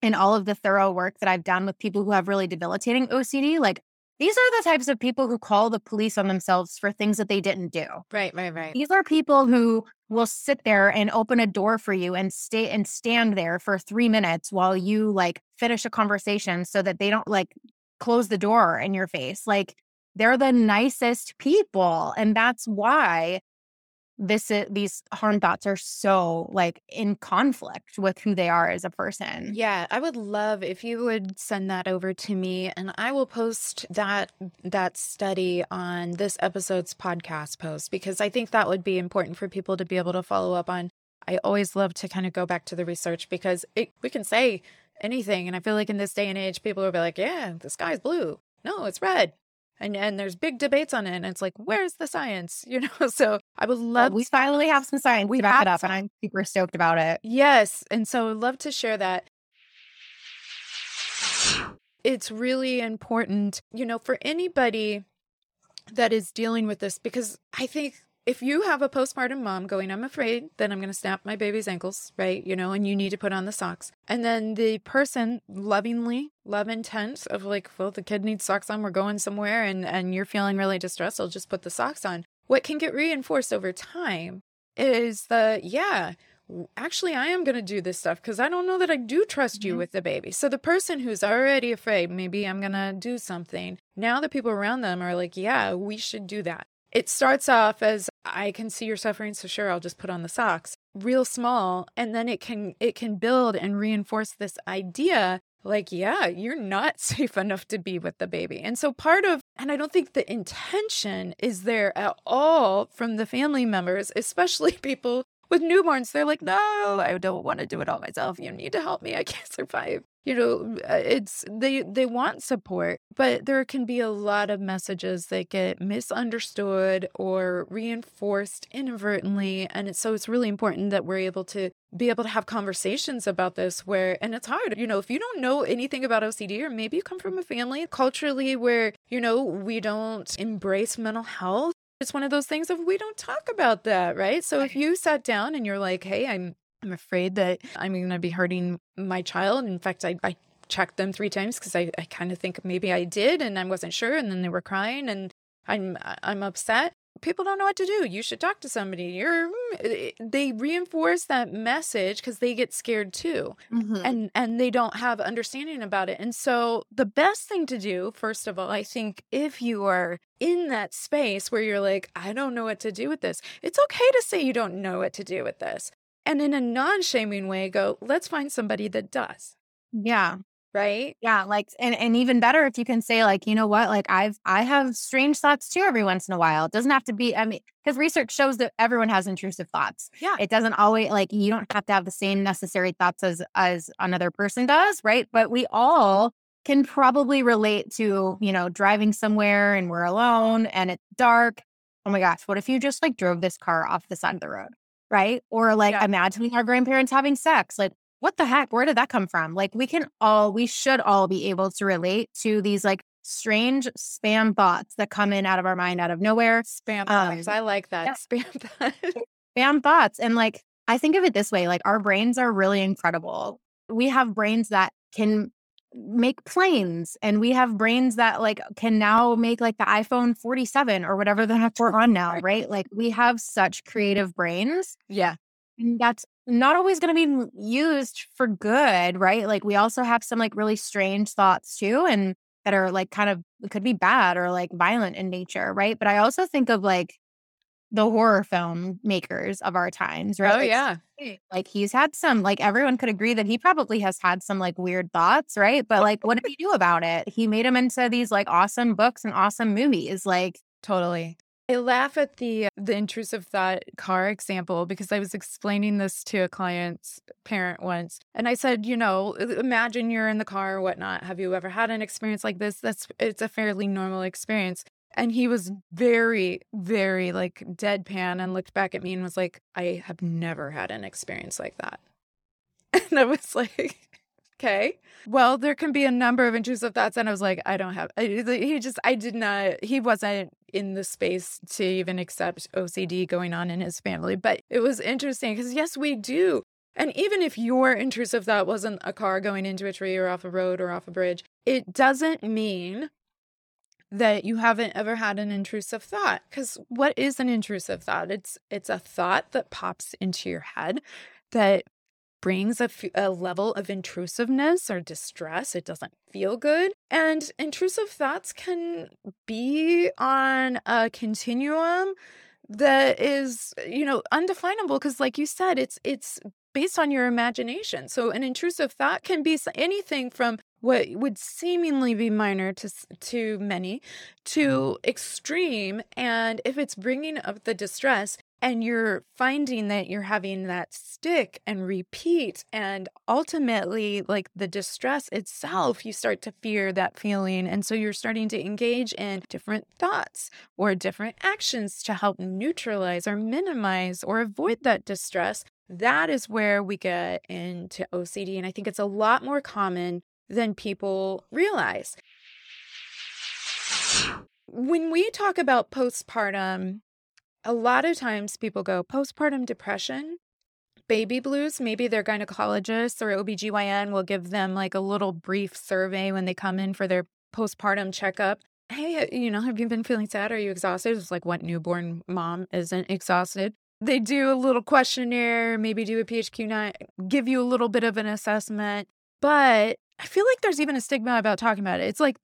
in all of the thorough work that I've done with people who have really debilitating O C D, like, these are the types of people who call the police on themselves for things that they didn't do. Right, right, right. These are people who will sit there and open a door for you and stay and stand there for three minutes while you like finish a conversation so that they don't like close the door in your face. Like, they're the nicest people. And that's why this is, these harm thoughts are so like in conflict with who they are as a person. Yeah, I would love if you would send that over to me, and I will post that that study on this episode's podcast post, because I think that would be important for people to be able to follow up on. I always love to kind of go back to the research, because it, we can say anything, and I feel like in this day and age people will be like, yeah, the sky's blue, no, it's red. And and there's big debates on it. And it's like, where's the science? You know, so I would love. Well, we to- finally have some science we back it up, and I'm super stoked about it. Yes. And so I'd love to share that. It's really important, you know, for anybody that is dealing with this, because I think if you have a postpartum mom going, I'm afraid that I'm going to snap my baby's ankles, right? You know, and you need to put on the socks. And then the person lovingly, love intent of like, well, the kid needs socks on, we're going somewhere, and, and you're feeling really distressed, I'll just put the socks on. What can get reinforced over time is the, yeah, actually, I am going to do this stuff because I don't know that I do trust you mm-hmm. with the baby. So the person who's already afraid, maybe I'm going to do something. Now the people around them are like, yeah, we should do that. It starts off as, I can see you're suffering, so sure, I'll just put on the socks. Real small. And then it can it can build and reinforce this idea like, yeah, you're not safe enough to be with the baby. And so part of, and I don't think the intention is there at all from the family members, especially people with newborns. They're like, no, I don't want to do it all myself. You need to help me. I can't survive. You know, it's they, they want support, but there can be a lot of messages that get misunderstood or reinforced inadvertently. And it's, so it's really important that we're able to be able to have conversations about this where, and it's hard, you know, if you don't know anything about O C D, or maybe you come from a family culturally where, you know, we don't embrace mental health. It's one of those things of we don't talk about that, right? So if you sat down and you're like, hey, I'm I'm afraid that I'm going to be hurting my child. In fact, I, I checked them three times because I, I kind of think maybe I did and I wasn't sure. And then they were crying and I'm I'm upset. People don't know what to do. You should talk to somebody. You're, they reinforce that message because they get scared too. Mm-hmm. And, and they don't have understanding about it. And so the best thing to do, first of all, I think if you are in that space where you're like, I don't know what to do with this, it's okay to say you don't know what to do with this. And in a non-shaming way, go, let's find somebody that does. Yeah. Right? Yeah. Like, and, and even better if you can say like, you know what, like I've, I have strange thoughts too every once in a while. It doesn't have to be, I mean, because research shows that everyone has intrusive thoughts. Yeah. It doesn't always, like, you don't have to have the same necessary thoughts as, as another person does. Right. But we all can probably relate to, you know, driving somewhere and we're alone and it's dark. Oh my gosh. What if you just like drove this car off the side of the road? Right. Or like yeah. imagining our grandparents having sex. Like, what the heck? Where did that come from? Like, we can all, we should all be able to relate to these like strange spam thoughts that come in out of our mind out of nowhere. Spam thoughts. Um, I like that. Yeah. Spam thoughts. Spam thoughts. And like, I think of it this way, like our brains are really incredible. We have brains that can make planes and we have brains that like can now make like the iPhone forty-seven or whatever the heck we're on now, right? Like we have such creative brains. Yeah. And that's not always going to be used for good, right? Like we also have some like really strange thoughts too, and that are like kind of could be bad or like violent in nature, right? But I also think of like the horror film makers of our times, right? Oh, like, yeah. Like he's had some, like everyone could agree that he probably has had some like weird thoughts, right? But like, what did he do about it? He made them into these like awesome books and awesome movies. Like, totally. I laugh at the the intrusive thought car example because I was explaining this to a client's parent once. And I said, you know, imagine you're in the car or whatnot. Have you ever had an experience like this? That's it's a fairly normal experience. And he was very, very like deadpan and looked back at me and was like, I have never had an experience like that. And I was like, okay, well, there can be a number of intrusive thoughts. And I was like, I don't have, I, he just, I did not, he wasn't in the space to even accept O C D going on in his family. But it was interesting because yes, we do. And even if your intrusive thought wasn't a car going into a tree or off a road or off a bridge, it doesn't mean that you haven't ever had an intrusive thought. Because what is an intrusive thought? It's it's a thought that pops into your head that brings a, f- a level of intrusiveness or distress. It doesn't feel good. And intrusive thoughts can be on a continuum that is, you know, undefinable. Because like you said, it's it's based on your imagination. So an intrusive thought can be anything from what would seemingly be minor to to many, to extreme. And if it's bringing up the distress, and you're finding that you're having that stick and repeat, and ultimately, like, the distress itself, you start to fear that feeling. And so you're starting to engage in different thoughts or different actions to help neutralize or minimize or avoid that distress. That is where we get into O C D. And I think it's a lot more common than people realize. When we talk about postpartum, a lot of times people go postpartum depression, baby blues. Maybe their gynecologist or O B G Y N will give them like a little brief survey when they come in for their postpartum checkup. Hey, you know, have you been feeling sad? Are you exhausted? It's like, what newborn mom isn't exhausted? They do a little questionnaire, maybe do a P H Q nine, give you a little bit of an assessment. But I feel like there's even a stigma about talking about it. It's like,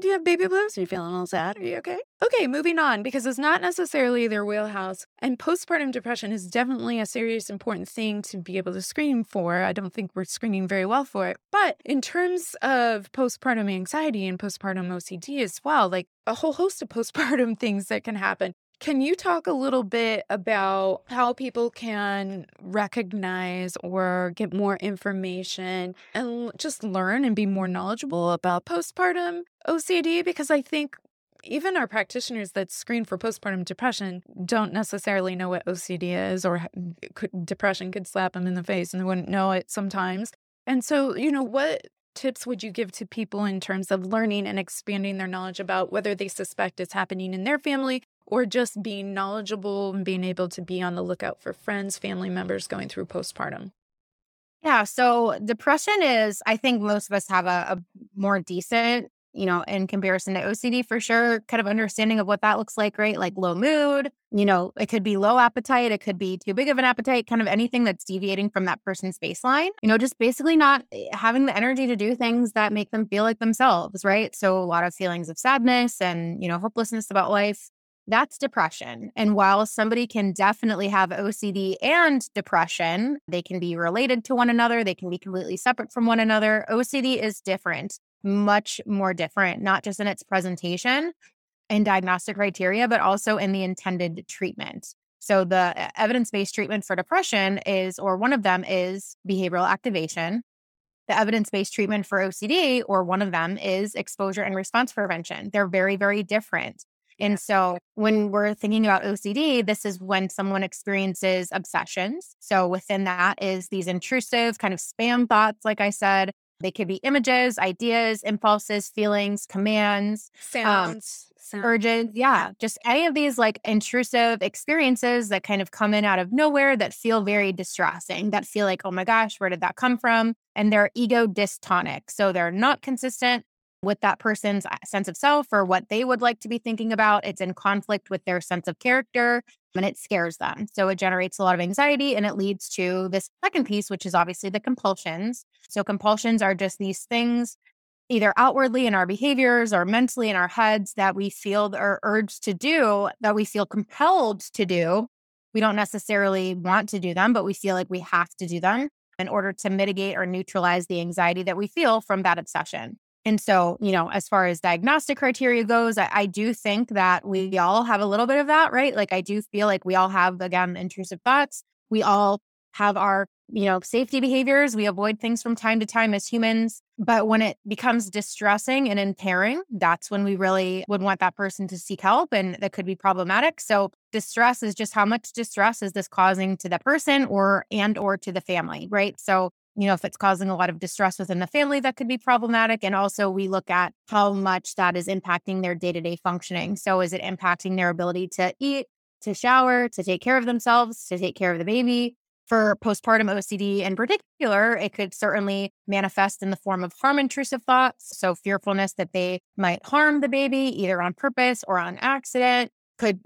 do you have baby blues? Are you feeling a little sad? Are you okay? Okay, moving on, because it's not necessarily their wheelhouse. And postpartum depression is definitely a serious, important thing to be able to screen for. I don't think we're screening very well for it. But in terms of postpartum anxiety and postpartum O C D as well, like a whole host of postpartum things that can happen. Can you talk a little bit about how people can recognize or get more information and just learn and be more knowledgeable about postpartum O C D? Because I think even our practitioners that screen for postpartum depression don't necessarily know what O C D is, or could, depression could slap them in the face and they wouldn't know it sometimes. And so, you know, what tips would you give to people in terms of learning and expanding their knowledge about whether they suspect it's happening in their family, or just being knowledgeable and being able to be on the lookout for friends, family members going through postpartum? Yeah, so depression is, I think most of us have a, a more decent, you know, in comparison to O C D for sure, kind of understanding of what that looks like, right? Like low mood, you know, it could be low appetite, it could be too big of an appetite, kind of anything that's deviating from that person's baseline, you know, just basically not having the energy to do things that make them feel like themselves, right? So a lot of feelings of sadness and, you know, hopelessness about life. That's depression. And while somebody can definitely have O C D and depression, they can be related to one another, they can be completely separate from one another. O C D is different, much more different, not just in its presentation and diagnostic criteria, but also in the intended treatment. So the evidence-based treatment for depression is, or one of them is behavioral activation. The evidence-based treatment for O C D, or one of them, is exposure and response prevention. They're very, very different. And so when we're thinking about O C D, this is when someone experiences obsessions. So within that is these intrusive kind of spam thoughts, like I said. They could be images, ideas, impulses, feelings, commands, sounds, um, sounds. urges. Yeah, just any of these like intrusive experiences that kind of come in out of nowhere that feel very distressing, that feel like, oh my gosh, where did that come from? And they're ego dystonic. So they're not consistent with that person's sense of self or what they would like to be thinking about. It's in conflict with their sense of character and it scares them. So it generates a lot of anxiety and it leads to this second piece, which is obviously the compulsions. So compulsions are just these things either outwardly in our behaviors or mentally in our heads that we feel or urge to do, that we feel compelled to do. We don't necessarily want to do them, but we feel like we have to do them in order to mitigate or neutralize the anxiety that we feel from that obsession. And so, you know, as far as diagnostic criteria goes, I, I do think that we all have a little bit of that, right? Like, I do feel like we all have, again, intrusive thoughts. We all have our, you know, safety behaviors. We avoid things from time to time as humans. But when it becomes distressing and impairing, that's when we really would want that person to seek help, and that could be problematic. So distress is just how much distress is this causing to the person or and or to the family, right? So you know, if it's causing a lot of distress within the family, that could be problematic. And also we look at how much that is impacting their day-to-day functioning. So is it impacting their ability to eat, to shower, to take care of themselves, to take care of the baby? For postpartum O C D in particular, it could certainly manifest in the form of harm intrusive thoughts. So fearfulness that they might harm the baby, either on purpose or on accident. Could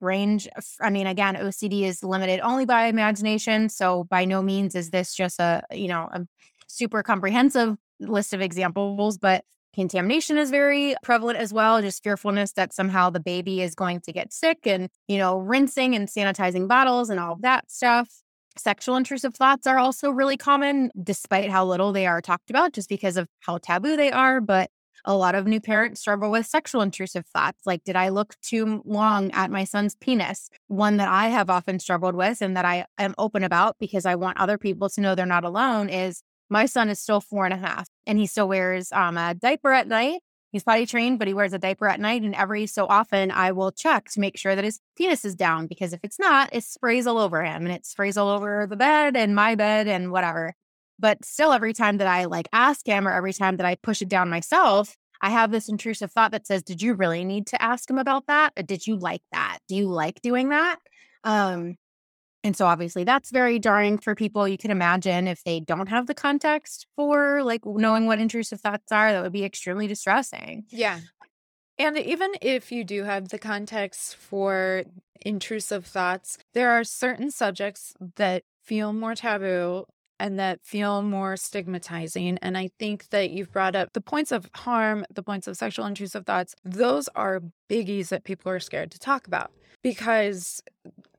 range. I mean, again, O C D is limited only by imagination. So by no means is this just a, you know, a super comprehensive list of examples, but contamination is very prevalent as well. Just fearfulness that somehow the baby is going to get sick and, you know, rinsing and sanitizing bottles and all of that stuff. Sexual intrusive thoughts are also really common, despite how little they are talked about, just because of how taboo they are. But A lot of new parents struggle with sexual intrusive thoughts, like, did I look too long at my son's penis? One that I have often struggled with and that I am open about because I want other people to know they're not alone is my son is still four and a half and he still wears um, a diaper at night. He's potty trained, but he wears a diaper at night. And every so often I will check to make sure that his penis is down, because if it's not, it sprays all over him and it sprays all over the bed and my bed and whatever. But still, every time that I like ask him or every time that I push it down myself, I have this intrusive thought that says, did you really need to ask him about that? Or did you like that? Do you like doing that? Um, and so obviously that's very jarring for people. You can imagine if they don't have the context for like knowing what intrusive thoughts are, that would be extremely distressing. Yeah. And even if you do have the context for intrusive thoughts, there are certain subjects that feel more taboo and that feel more stigmatizing. And I think that you've brought up the points of harm, the points of sexual intrusive thoughts. Those are biggies that people are scared to talk about because,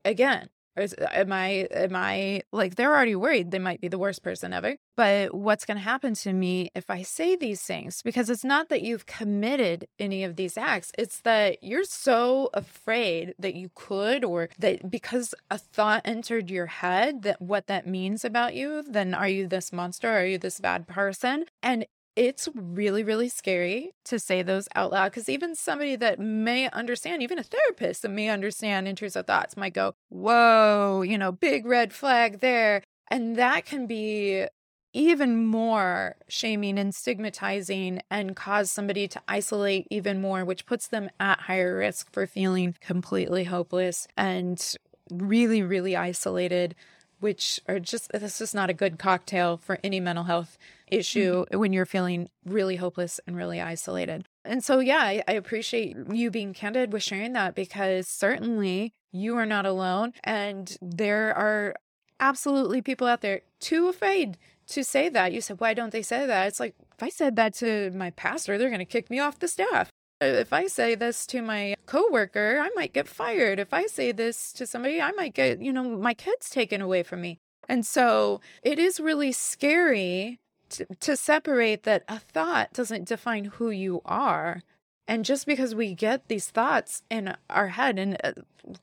again, is, am I, am I like, they're already worried they might be the worst person ever. But what's going to happen to me if I say these things? Because it's not that you've committed any of these acts. It's that you're so afraid that you could, or that because a thought entered your head, that what that means about you, then are you this monster? Are you this bad person? And it's really, really scary to say those out loud, because even somebody that may understand, even a therapist that may understand intrusive thoughts might go, whoa, you know, big red flag there. And that can be even more shaming and stigmatizing and cause somebody to isolate even more, which puts them at higher risk for feeling completely hopeless and really, really isolated, which are just, this is not a good cocktail for any mental health issue mm-hmm. when you're feeling really hopeless and really isolated. And so, yeah, I, I appreciate you being candid with sharing that, because certainly you are not alone. And there are absolutely people out there too afraid to say that. You said, why don't they say that? It's like, if I said that to my pastor, they're going to kick me off the staff. If I say this to my coworker, I might get fired. If I say this to somebody, I might get, you know, my kids taken away from me. And so it is really scary to, to separate that a thought doesn't define who you are. And just because we get these thoughts in our head, and uh,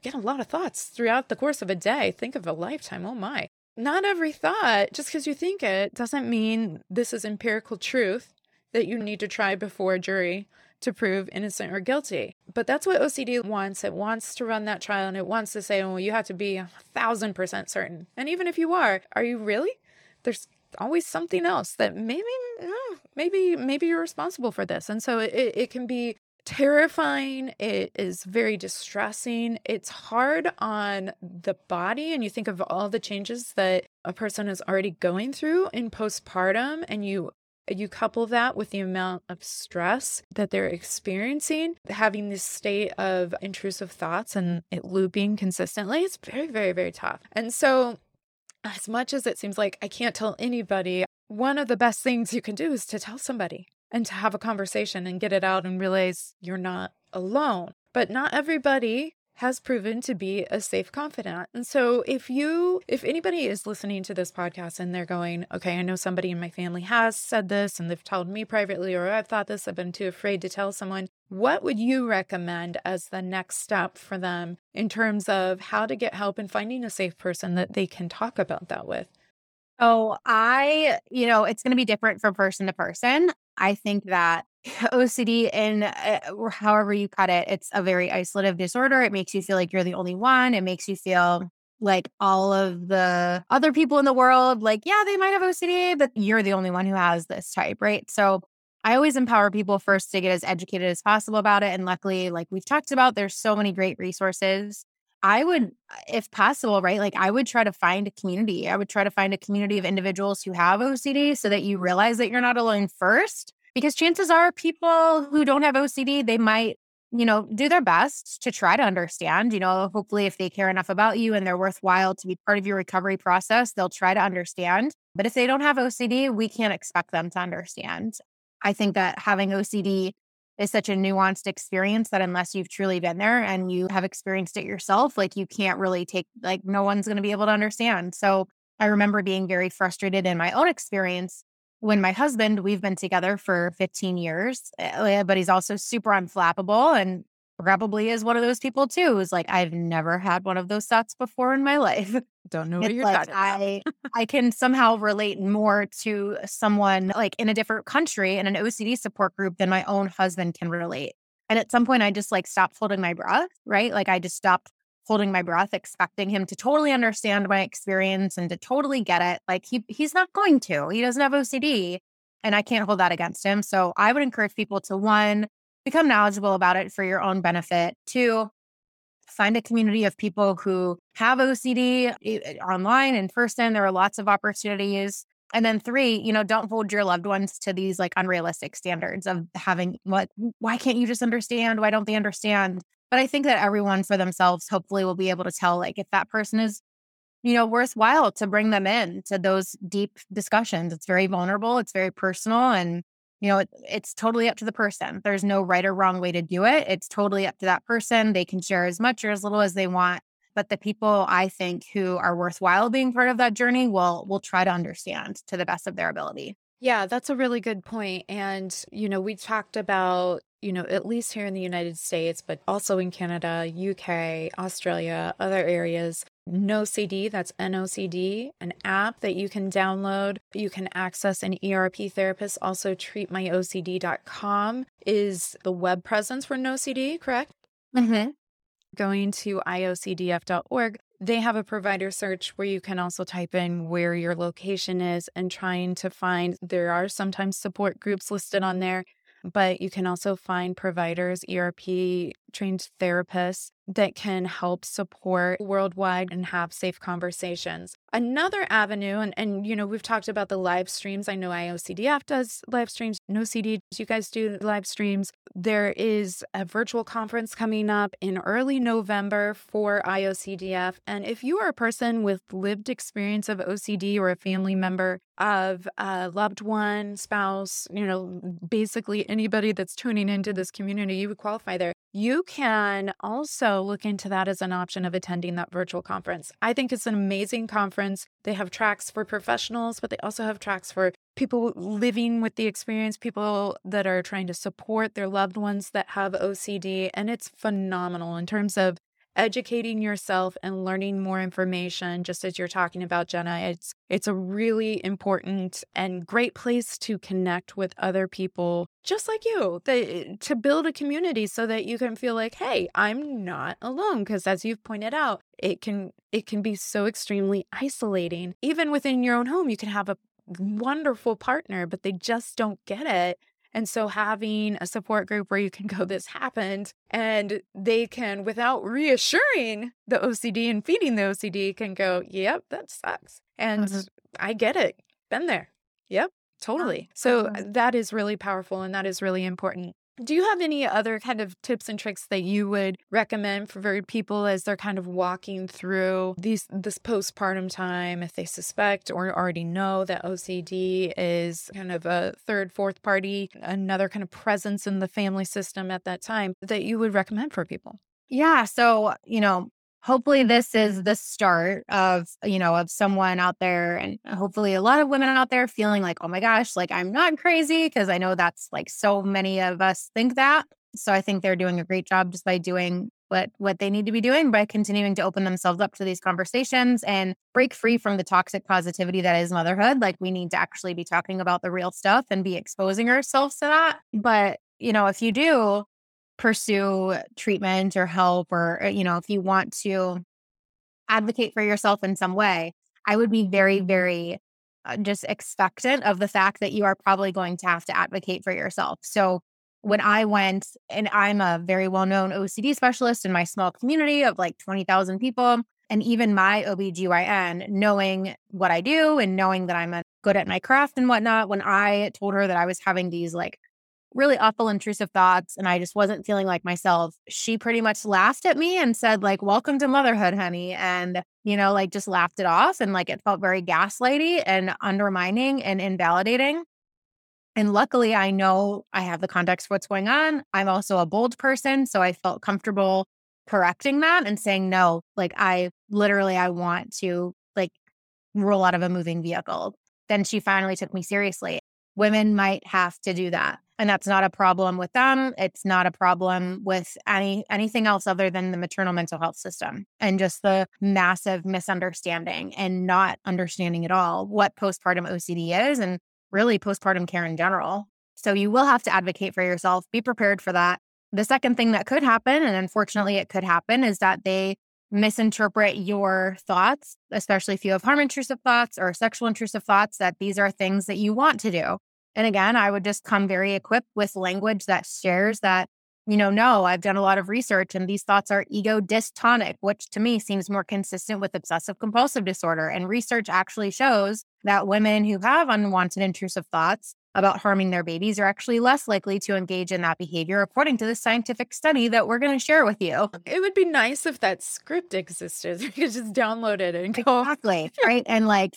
get a lot of thoughts throughout the course of a day, think of a lifetime, oh my. Not every thought, just because you think it, doesn't mean this is empirical truth that you need to try before a jury to prove innocent or guilty. But that's what O C D wants. It wants to run that trial, and it wants to say, well, you have to be a thousand percent certain. And even if you are, are you really? There's always something else that maybe, oh, maybe, maybe you're responsible for this. And so it, it can be terrifying. It is very distressing. It's hard on the body. And you think of all the changes that a person is already going through in postpartum, and you You couple that with the amount of stress that they're experiencing, having this state of intrusive thoughts and it looping consistently, it's very, very, very tough. And so as much as it seems like I can't tell anybody, one of the best things you can do is to tell somebody and to have a conversation and get it out and realize you're not alone. But not everybody has proven to be a safe confidant. And so if you, if anybody is listening to this podcast and they're going, okay, I know somebody in my family has said this and they've told me privately, or I've thought this, I've been too afraid to tell someone, what would you recommend as the next step for them in terms of how to get help and finding a safe person that they can talk about that with? Oh, I, you know, it's going to be different from person to person. I think that O C D, and uh, however you cut it, it's a very isolative disorder. It makes you feel like you're the only one. It makes you feel like all of the other people in the world, like, yeah, they might have O C D, but you're the only one who has this type, right? So I always empower people first to get as educated as possible about it. And luckily, like we've talked about, there's so many great resources. I would, if possible, right, like I would try to find a community. I would try to find a community of individuals who have O C D so that you realize that you're not alone first. Because chances are people who don't have O C D, they might, you know, do their best to try to understand. You know, hopefully if they care enough about you and they're worthwhile to be part of your recovery process, they'll try to understand. But if they don't have O C D, we can't expect them to understand. I think that having O C D is such a nuanced experience that unless you've truly been there and you have experienced it yourself, like you can't really take, like no one's going to be able to understand. So I remember being very frustrated in my own experience when my husband, we've been together for fifteen years, but he's also super unflappable and probably is one of those people too, who's like, I've never had one of those thoughts before in my life. Don't know what it's you're like, talking about. I, I can somehow relate more to someone like in a different country in an O C D support group than my own husband can relate. And at some point I just like stopped holding my breath, right? Like I just stopped holding my breath, expecting him to totally understand my experience and to totally get it. Like he he's not going to. He doesn't have O C D and I can't hold that against him. So I would encourage people to, one, become knowledgeable about it for your own benefit. Two, find a community of people who have O C D online, in person. There are lots of opportunities. And then three, you know, don't hold your loved ones to these like unrealistic standards of having what, why can't you just understand? Why don't they understand? But I think that everyone for themselves hopefully will be able to tell like if that person is, you know, worthwhile to bring them in to those deep discussions. It's very vulnerable. It's very personal. And, you know, it, it's totally up to the person. There's no right or wrong way to do it. It's totally up to that person. They can share as much or as little as they want. But the people I think who are worthwhile being part of that journey will will try to understand to the best of their ability. Yeah, that's a really good point. And, you know, we talked about, you know, at least here in the United States, but also in Canada, U K, Australia, other areas, NoCD, that's N O C D, an app that you can download. You can access an E R P therapist. Also, treat my O C D dot com is the web presence for NoCD, correct? Mm-hmm. Going to I O C D F dot org, they have a provider search where you can also type in where your location is and trying to find, there are sometimes support groups listed on there, but you can also find providers, E R P trained therapists that can help support worldwide and have safe conversations. Another avenue, and, and you know, we've talked about the live streams. I know I O C D F does live streams. NoCD, you guys do live streams. There is a virtual conference coming up in early November for I O C D F. And if you are a person with lived experience of O C D or a family member of a loved one, spouse, you know, basically anybody that's tuning into this community, you would qualify there. You can also look into that as an option of attending that virtual conference. I think it's an amazing conference. They have tracks for professionals, but they also have tracks for people living with the experience, people that are trying to support their loved ones that have O C D. And it's phenomenal in terms of educating yourself and learning more information, just as you're talking about, Jenna. It's it's a really important and great place to connect with other people just like you, the, to build a community so that you can feel like, hey, I'm not alone. Because as you've pointed out, it can it can be so extremely isolating. Even within your own home, you can have a wonderful partner, but they just don't get it. And so having a support group where you can go, this happened, and they can, without reassuring the O C D and feeding the O C D, can go, yep, that sucks. And mm-hmm. I get it. Been there. Yep, totally. So mm-hmm. that is really powerful and that is really important. Do you have any other kind of tips and tricks that you would recommend for people as they're kind of walking through these this postpartum time, if they suspect or already know that O C D is kind of a third, fourth party, another kind of presence in the family system at that time, that you would recommend for people? Yeah. So, you know, hopefully this is the start of, you know, of someone out there, and hopefully a lot of women out there feeling like, oh my gosh, like I'm not crazy, because I know that's like so many of us think that. So I think they're doing a great job just by doing what what they need to be doing by continuing to open themselves up to these conversations and break free from the toxic positivity that is motherhood. Like we need to actually be talking about the real stuff and be exposing ourselves to that. But, you know, if you do pursue treatment or help, or, you know, if you want to advocate for yourself in some way, I would be very, very uh, just expectant of the fact that you are probably going to have to advocate for yourself. So when I went, and I'm a very well-known O C D specialist in my small community of like twenty thousand people, and even my O B G Y N, knowing what I do and knowing that I'm good at my craft and whatnot, when I told her that I was having these like really awful intrusive thoughts and I just wasn't feeling like myself, she pretty much laughed at me and said like, welcome to motherhood, honey. And, you know, like just laughed it off. And like, it felt very gaslighty and undermining and invalidating. And luckily I know I have the context for what's going on. I'm also a bold person. So I felt comfortable correcting that and saying, no, like I literally, I want to like roll out of a moving vehicle. Then she finally took me seriously. women might have to do that. And that's not a problem with them. It's not a problem with any anything else other than the maternal mental health system and just the massive misunderstanding and not understanding at all what postpartum O C D is and really postpartum care in general. So you will have to advocate for yourself. Be prepared for that. The second thing that could happen, and unfortunately it could happen, is that they misinterpret your thoughts, especially if you have harm intrusive thoughts or sexual intrusive thoughts, that these are things that you want to do. And again, I would just come very equipped with language that shares that, you know, no, I've done a lot of research and these thoughts are ego dystonic, which to me seems more consistent with obsessive compulsive disorder. And research actually shows that women who have unwanted intrusive thoughts about harming their babies are actually less likely to engage in that behavior, according to this scientific study that we're going to share with you. It would be nice if that script existed. We could just download it and go. Exactly. Right. And like,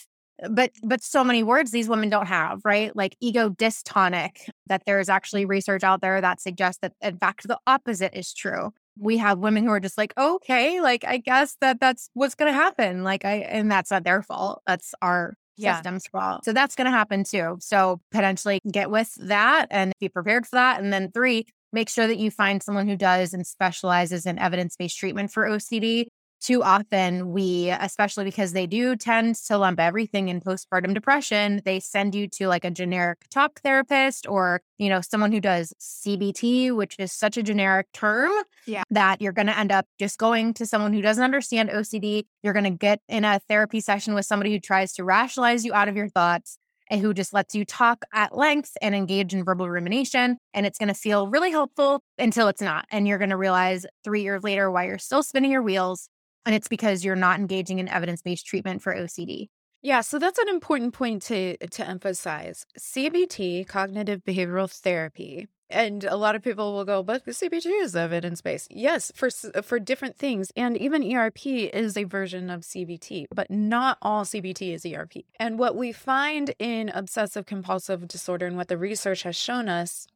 But but so many words these women don't have, right? Like ego dystonic, that there is actually research out there that suggests that, in fact, the opposite is true. We have women who are just like, okay, like, I guess that that's what's going to happen. Like, I, and that's not their fault. That's our yeah. system's fault. So that's going to happen too. So potentially get with that and be prepared for that. And then three, make sure that you find someone who does and specializes in evidence-based treatment for O C D. Too often we, especially because they do tend to lump everything in postpartum depression, they send you to like a generic talk therapist or, you know, someone who does C B T, which is such a generic term yeah. that you're going to end up just going to someone who doesn't understand O C D. You're going to get in a therapy session with somebody who tries to rationalize you out of your thoughts and who just lets you talk at length and engage in verbal rumination. And it's going to feel really helpful until it's not. And you're going to realize three years later why you're still spinning your wheels. And it's because you're not engaging in evidence-based treatment for O C D. Yeah, so that's an important point to to emphasize. C B T, cognitive behavioral therapy, and a lot of people will go, but C B T is evidence-based. Yes, for for different things, and even E R P is a version of C B T, but not all C B T is E R P. And what we find in obsessive compulsive disorder and what the research has shown us,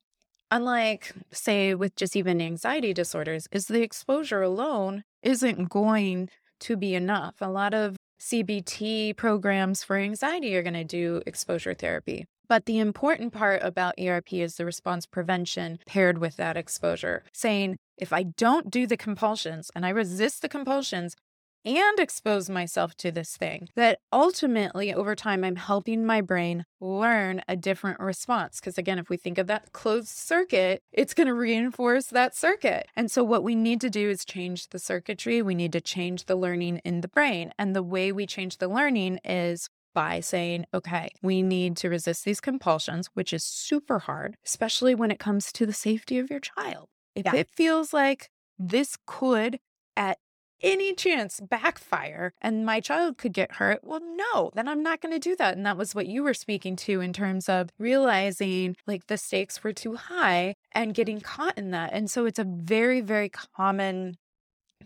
unlike, say, with just even anxiety disorders, is the exposure alone isn't going to be enough. A lot of C B T programs for anxiety are going to do exposure therapy. But the important part about E R P is the response prevention paired with that exposure, saying, if I don't do the compulsions and I resist the compulsions and expose myself to this thing, that ultimately over time I'm helping my brain learn a different response. Because again, if we think of that closed circuit, it's going to reinforce that circuit. And so what we need to do is change the circuitry. We need to change the learning in the brain. And the way we change the learning is by saying, okay, we need to resist these compulsions, which is super hard, especially when it comes to the safety of your child. If yeah. it feels like this could at any chance backfire and my child could get hurt, well, no, then I'm not going to do that. And that was what you were speaking to in terms of realizing like the stakes were too high and getting caught in that. And so it's a very, very common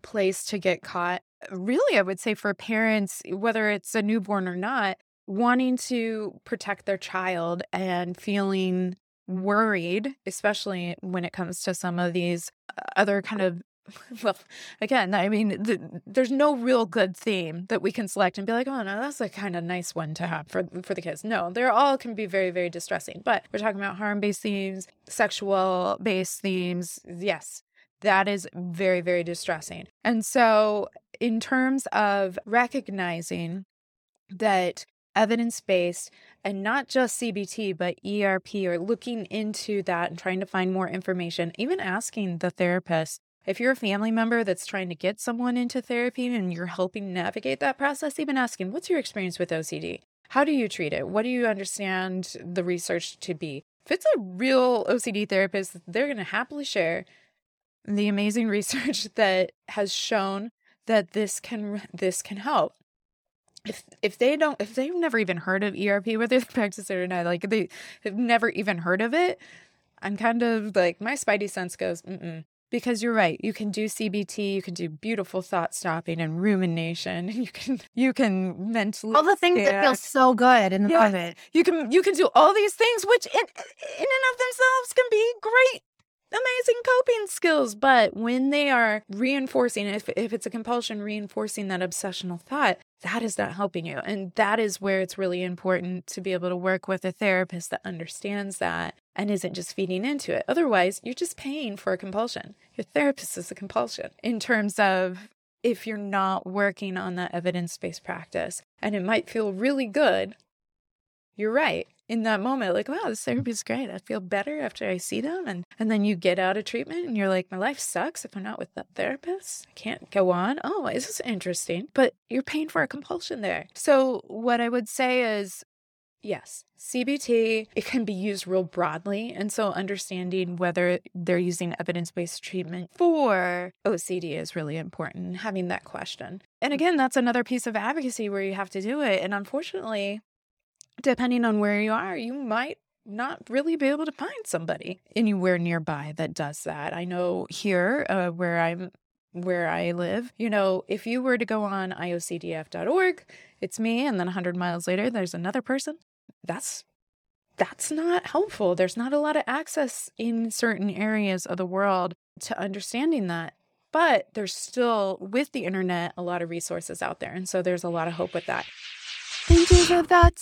place to get caught. Really, I would say for parents, whether it's a newborn or not, wanting to protect their child and feeling worried, especially when it comes to some of these other kind of Well, again, I mean, the, there's no real good theme that we can select and be like, oh, no, that's a kind of nice one to have for, for the kids. No, they're all can be very, very distressing. But we're talking about harm-based themes, sexual-based themes. Yes, that is very, very distressing. And so in terms of recognizing that evidence-based and not just C B T, but E R P, or looking into that and trying to find more information, even asking the therapist, if you're a family member that's trying to get someone into therapy and you're helping navigate that process, even asking, what's your experience with O C D? How do you treat it? What do you understand the research to be? If it's a real O C D therapist, they're going to happily share the amazing research that has shown that this can this can help. If if they don't, if they've never even heard of E R P, whether they practice it or not, like they have never even heard of it, I'm kind of like, my spidey sense goes, mm-mm. Because you're right, you can do C B T, you can do beautiful thought stopping and rumination. You can you can mentally all the things yeah. that feel so good in the yeah. moment. You can you can do all these things, which in, in and of themselves can be great amazing coping skills, but when they are reinforcing, if, if it's a compulsion, reinforcing that obsessional thought, that is not helping you. And that is where it's really important to be able to work with a therapist that understands that and isn't just feeding into it. Otherwise, you're just paying for a compulsion. Your therapist is a compulsion in terms of if you're not working on that evidence-based practice. And it might feel really good. You're right. In that moment, like, wow, this therapy is great. I feel better after I see them. And, and then you get out of treatment and you're like, my life sucks if I'm not with that therapist. I can't go on. Oh, this is interesting. But you're paying for a compulsion there. So what I would say is, yes, C B T, it can be used real broadly. And so understanding whether they're using evidence-based treatment for O C D is really important, having that question. And again, that's another piece of advocacy where you have to do it. And unfortunately, depending on where you are, you might not really be able to find somebody anywhere nearby that does that. I know here uh, where I'm, where I live, you know, if you were to go on I O C D F dot org, it's me, and then one hundred miles later, there's another person. That's that's not helpful. There's not a lot of access in certain areas of the world to understanding that. But there's still, with the internet, a lot of resources out there. And so there's a lot of hope with that. Thank you for that.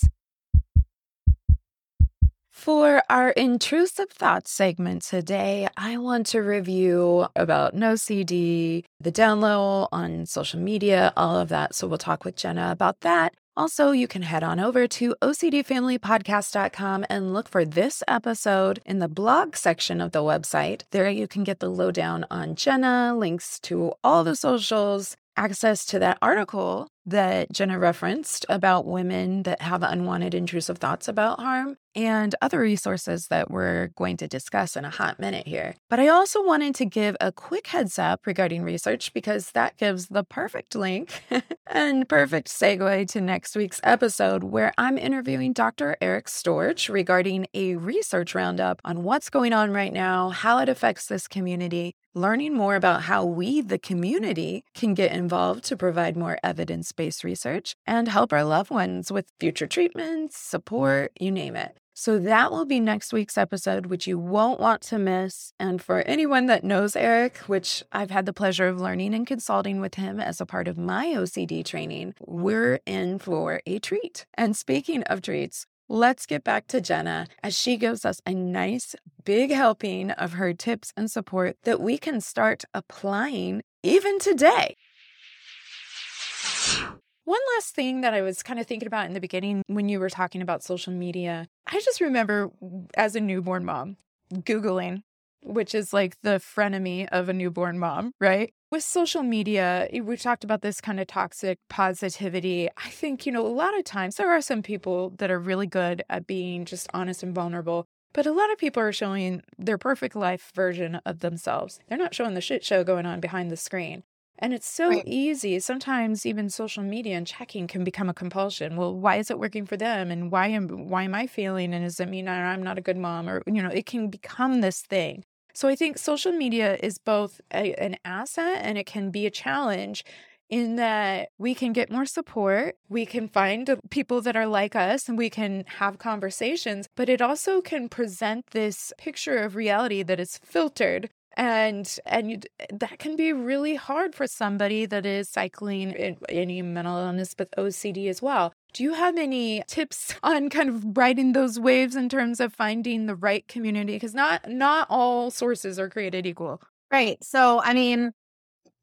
For our intrusive thoughts segment today, I want to review about NoCD, the down low on social media, all of that. So we'll talk with Jenna about that. Also, you can head on over to O C D family podcast dot com and look for this episode in the blog section of the website. There you can get the lowdown on Jenna, links to all the socials, access to that article that Jenna referenced about women that have unwanted intrusive thoughts about harm, and other resources that we're going to discuss in a hot minute here. But I also wanted to give a quick heads up regarding research, because that gives the perfect link and perfect segue to next week's episode, where I'm interviewing Doctor Eric Storch regarding a research roundup on what's going on right now, how it affects this community, learning more about how we, the community, can get involved to provide more evidence-based research and help our loved ones with future treatments, support, you name it. So that will be next week's episode, which you won't want to miss. And for anyone that knows Eric, which I've had the pleasure of learning and consulting with him as a part of my O C D training, we're in for a treat. And speaking of treats, let's get back to Jenna as she gives us a nice big helping of her tips and support that we can start applying even today. One last thing that I was kind of thinking about in the beginning when you were talking about social media, I just remember as a newborn mom, Googling, which is like the frenemy of a newborn mom, right? With social media, we've talked about this kind of toxic positivity. I think, you know, a lot of times there are some people that are really good at being just honest and vulnerable. But a lot of people are showing their perfect life version of themselves. They're not showing the shit show going on behind the screen. And it's so right. easy. Sometimes even social media and checking can become a compulsion. Well, why is it working for them? And why am why am I failing? And does it mean I'm not a good mom? Or, you know, it can become this thing. So I think social media is both a, an asset and it can be a challenge, in that we can get more support, we can find people that are like us, and we can have conversations. But it also can present this picture of reality that is filtered. And and you, that can be really hard for somebody that is cycling in any mental illness, but O C D as well. Do you have any tips on kind of riding those waves in terms of finding the right community? Because not not all sources are created equal. Right. So, I mean,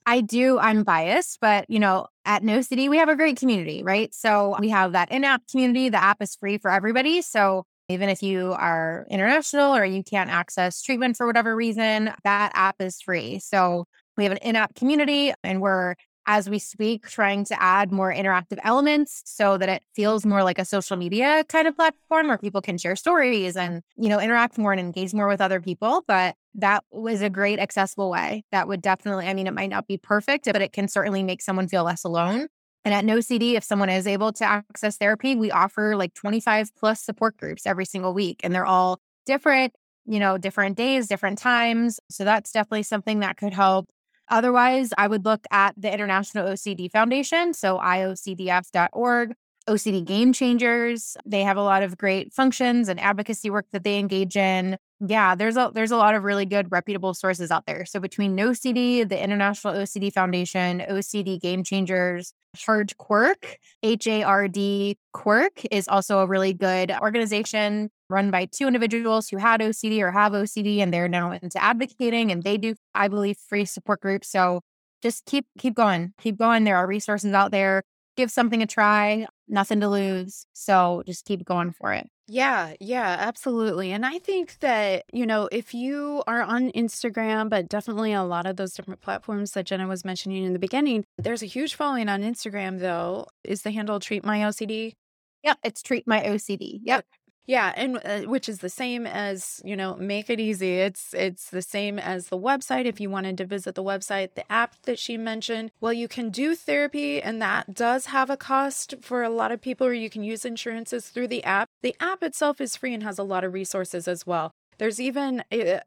I do, I'm biased, but, you know, at NoCD, we have a great community, right? So we have that in-app community. The app is free for everybody. So even if you are international or you can't access treatment for whatever reason, that app is free. So we have an in-app community, and we're, as we speak, trying to add more interactive elements so that it feels more like a social media kind of platform where people can share stories and, you know, interact more and engage more with other people. But that was a great accessible way. That would definitely, I mean, it might not be perfect, but it can certainly make someone feel less alone. And at NoCD, if someone is able to access therapy, we offer like twenty-five plus support groups every single week. And they're all different, you know, different days, different times. So that's definitely something that could help. Otherwise, I would look at the International O C D Foundation. So I O C D F dot org, O C D Game Changers. They have a lot of great functions and advocacy work that they engage in. Yeah, there's a there's a lot of really good reputable sources out there. So between NoCD, the International O C D Foundation, O C D Game Changers, Hard Quirk, H A R D Quirk is also a really good organization run by two individuals who had O C D or have O C D, and they're now into advocating, and they do, I believe, free support groups. So just keep keep going. Keep going. There are resources out there. Give something a try. Nothing to lose. So just keep going for it. Yeah, yeah, absolutely. And I think that, you know, if you are on Instagram, but definitely a lot of those different platforms that Jenna was mentioning in the beginning, there's a huge following on Instagram, though. Is the handle Treat My O C D? Yeah, it's Treat My O C D. Yep. Yeah, and uh, which is the same as, you know, Make It Easy. It's it's the same as the website. If you wanted to visit the website, the app that she mentioned, well, you can do therapy, and that does have a cost for a lot of people, or you can use insurances through the app. The app itself is free and has a lot of resources as well. There's even,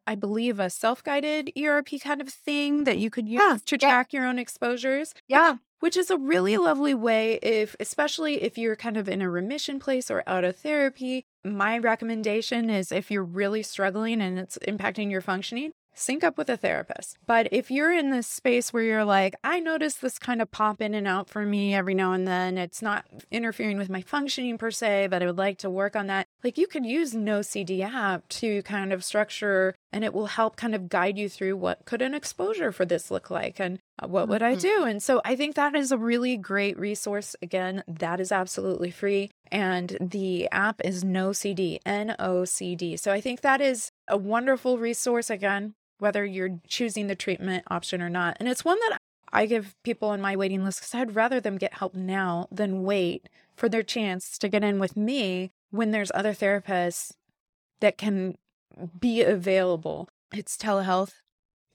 I believe, a self-guided E R P kind of thing that you could use yeah, to track yeah. your own exposures. Yeah. Which is a really lovely way, if especially if you're kind of in a remission place or out of therapy. My recommendation is, if you're really struggling and it's impacting your functioning, sync up with a therapist. But if you're in this space where you're like, I notice this kind of pop in and out for me every now and then, it's not interfering with my functioning per se, but I would like to work on that. Like, you could use NoCD app to kind of structure, and it will help kind of guide you through what could an exposure for this look like and what would I do? And so I think that is a really great resource. Again, that is absolutely free. And the app is NoCD, N O C D. So I think that is a wonderful resource, again, whether you're choosing the treatment option or not. And it's one that I give people on my waiting list, because I'd rather them get help now than wait for their chance to get in with me when there's other therapists that can be available. It's telehealth.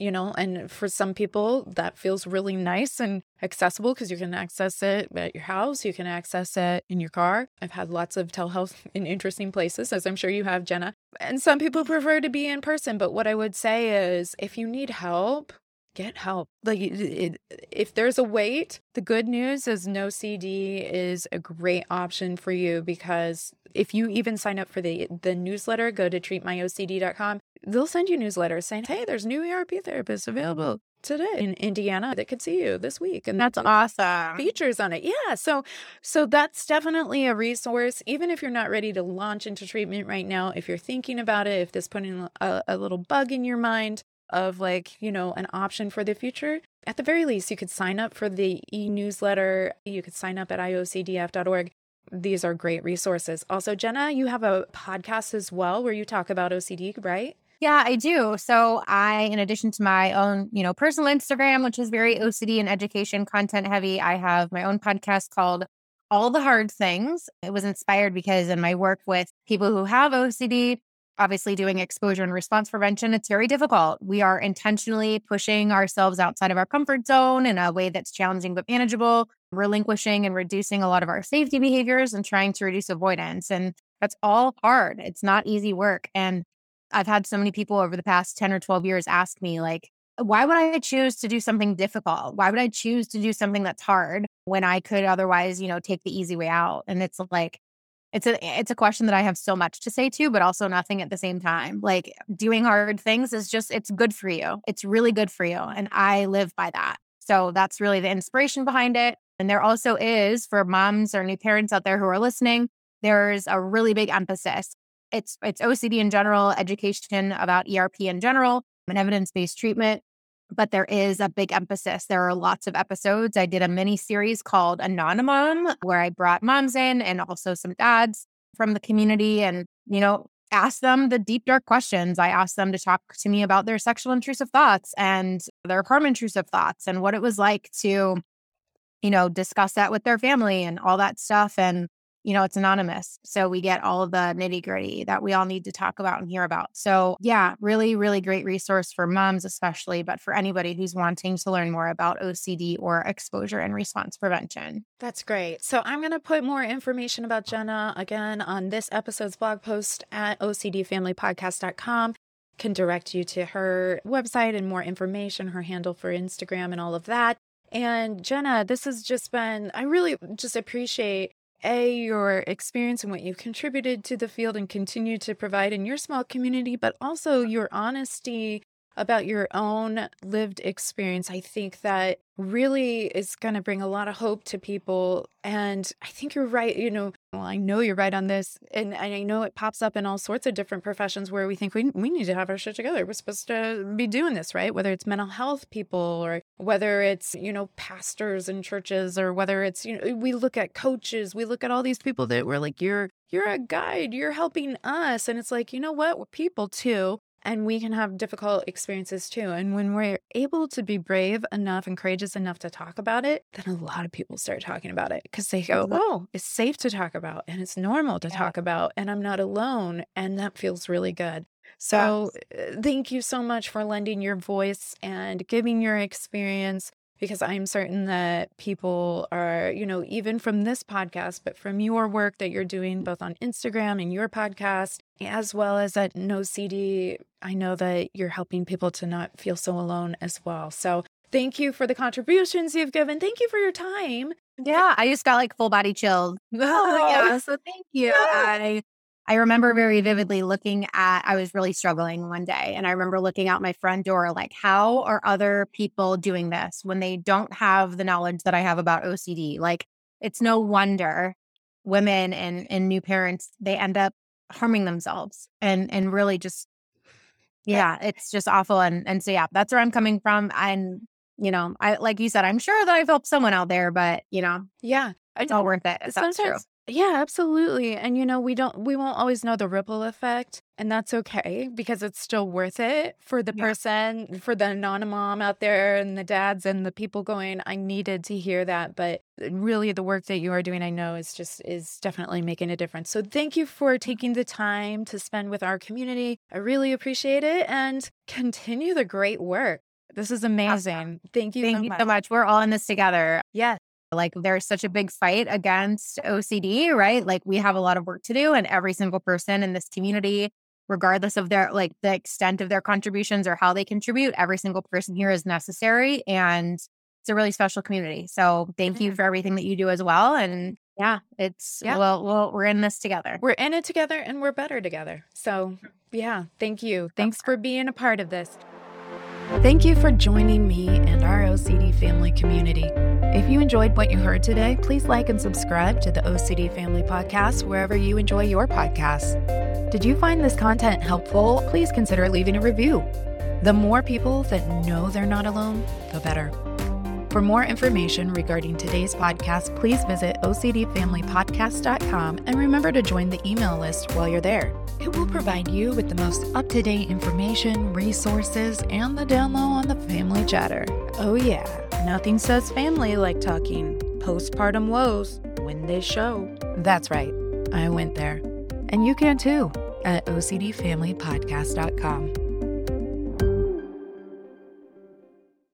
You know, and for some people that feels really nice and accessible, because you can access it at your house, you can access it in your car. I've had lots of telehealth in interesting places, as I'm sure you have, Jenna. And some people prefer to be in person. But what I would say is, if you need help, get help. Like, it, if there's a wait, the good news is NoCD is a great option for you, because if you even sign up for the the newsletter, go to treat my O C D dot com. They'll send you newsletters saying, hey, there's new E R P therapists available today in Indiana that could see you this week. And that's awesome. Features on it. Yeah. So so that's definitely a resource. Even if you're not ready to launch into treatment right now, if you're thinking about it, if this putting a, a little bug in your mind of, like, you know, an option for the future, at the very least, you could sign up for the e-newsletter. You could sign up at I O C D F dot org. These are great resources. Also, Jenna, you have a podcast as well where you talk about O C D, right? Yeah, I do. So I, in addition to my own, you know, personal Instagram, which is very O C D and education content heavy, I have my own podcast called All the Hard Things. It was inspired because in my work with people who have O C D, obviously doing exposure and response prevention, it's very difficult. We are intentionally pushing ourselves outside of our comfort zone in a way that's challenging but manageable, relinquishing and reducing a lot of our safety behaviors and trying to reduce avoidance. And that's all hard. It's not easy work. And I've had so many people over the past ten or twelve years ask me, like, why would I choose to do something difficult? Why would I choose to do something that's hard when I could otherwise, you know, take the easy way out? And it's like, it's a it's a question that I have so much to say to, but also nothing at the same time. Like, doing hard things is just, it's good for you. It's really good for you. And I live by that. So that's really the inspiration behind it. And there also is, for moms or new parents out there who are listening, there's a really big emphasis. It's it's O C D in general, education about E R P in general, and evidence-based treatment. But there is a big emphasis. There are lots of episodes. I did a mini series called Anonymum, where I brought moms in and also some dads from the community, and, you know, asked them the deep, dark questions. I asked them to talk to me about their sexual intrusive thoughts and their harm intrusive thoughts and what it was like to, you know, discuss that with their family and all that stuff. And you know, it's anonymous. So we get all of the nitty gritty that we all need to talk about and hear about. So yeah, really, really great resource for moms, especially, but for anybody who's wanting to learn more about O C D or exposure and response prevention. That's great. So I'm going to put more information about Jenna again on this episode's blog post at O C D family podcast dot com. Can direct you to her website and more information, her handle for Instagram and all of that. And Jenna, this has just been, I really just appreciate A, your experience and what you've contributed to the field and continue to provide in your small community, but also your honesty about your own lived experience. I think that really is going to bring a lot of hope to people. And I think you're right. You know, well, I know you're right on this. And, and I know it pops up in all sorts of different professions where we think we, we need to have our shit together. We're supposed to be doing this, right? Whether it's mental health people or whether it's, you know, pastors in churches or whether it's, you know, we look at coaches, we look at all these people that we're like, you're, you're a guide, you're helping us. And it's like, you know what? We're people too. And we can have difficult experiences too. And when we're able to be brave enough and courageous enough to talk about it, then a lot of people start talking about it because they go, oh, it's safe to talk about and it's normal to yeah. talk about and I'm not alone. And that feels really good. So yes. Thank you so much for lending your voice and giving your experience, because I'm certain that people are, you know, even from this podcast, but from your work that you're doing both on Instagram and your podcast, as well as at NoCD, I know that you're helping people to not feel so alone as well. So thank you for the contributions you've given. Thank you for your time. Yeah, I just got like full body chills. Oh, yeah. So thank you. I, I remember very vividly looking at, I was really struggling one day. And I remember looking out my front door, like, how are other people doing this when they don't have the knowledge that I have about O C D? Like, it's no wonder women and, and new parents, they end up harming themselves and, and really just, yeah, it's just awful. And, and so, yeah, that's where I'm coming from. And, you know, I, like you said, I'm sure that I've helped someone out there, but you know, yeah, it's all worth it. If that's true. Yeah, absolutely. And, you know, we don't, we won't always know the ripple effect, and that's okay because it's still worth it for the yeah. person, for the non-mom out there and the dads and the people going, I needed to hear that. But really the work that you are doing, I know is just, is definitely making a difference. So thank you for taking the time to spend with our community. I really appreciate it, and continue the great work. This is amazing. Awesome. Thank you. Thank you so much. We're all in this together. Yes. Like, there's such a big fight against O C D, right? Like, we have a lot of work to do, and every single person in this community, regardless of their, like, the extent of their contributions or how they contribute, every single person here is necessary. And it's a really special community. So thank you for everything that you do as well. And yeah, it's, yeah. well, well, we're in this together. We're in it together, and we're better together. So yeah, thank you. Thanks for being a part of this. Thank you for joining me and our O C D family community. If you enjoyed what you heard today, please like and subscribe to the O C D Family Podcast wherever you enjoy your podcasts. Did you find this content helpful? Please consider leaving a review. The more people that know they're not alone, the better. For more information regarding today's podcast, please visit O C D family podcast dot com and remember to join the email list while you're there. It will provide you with the most up-to-date information, resources, and the down low on the family chatter. Oh yeah, nothing says family like talking postpartum woes when they show. That's right, I went there. And you can too at O C D family podcast dot com.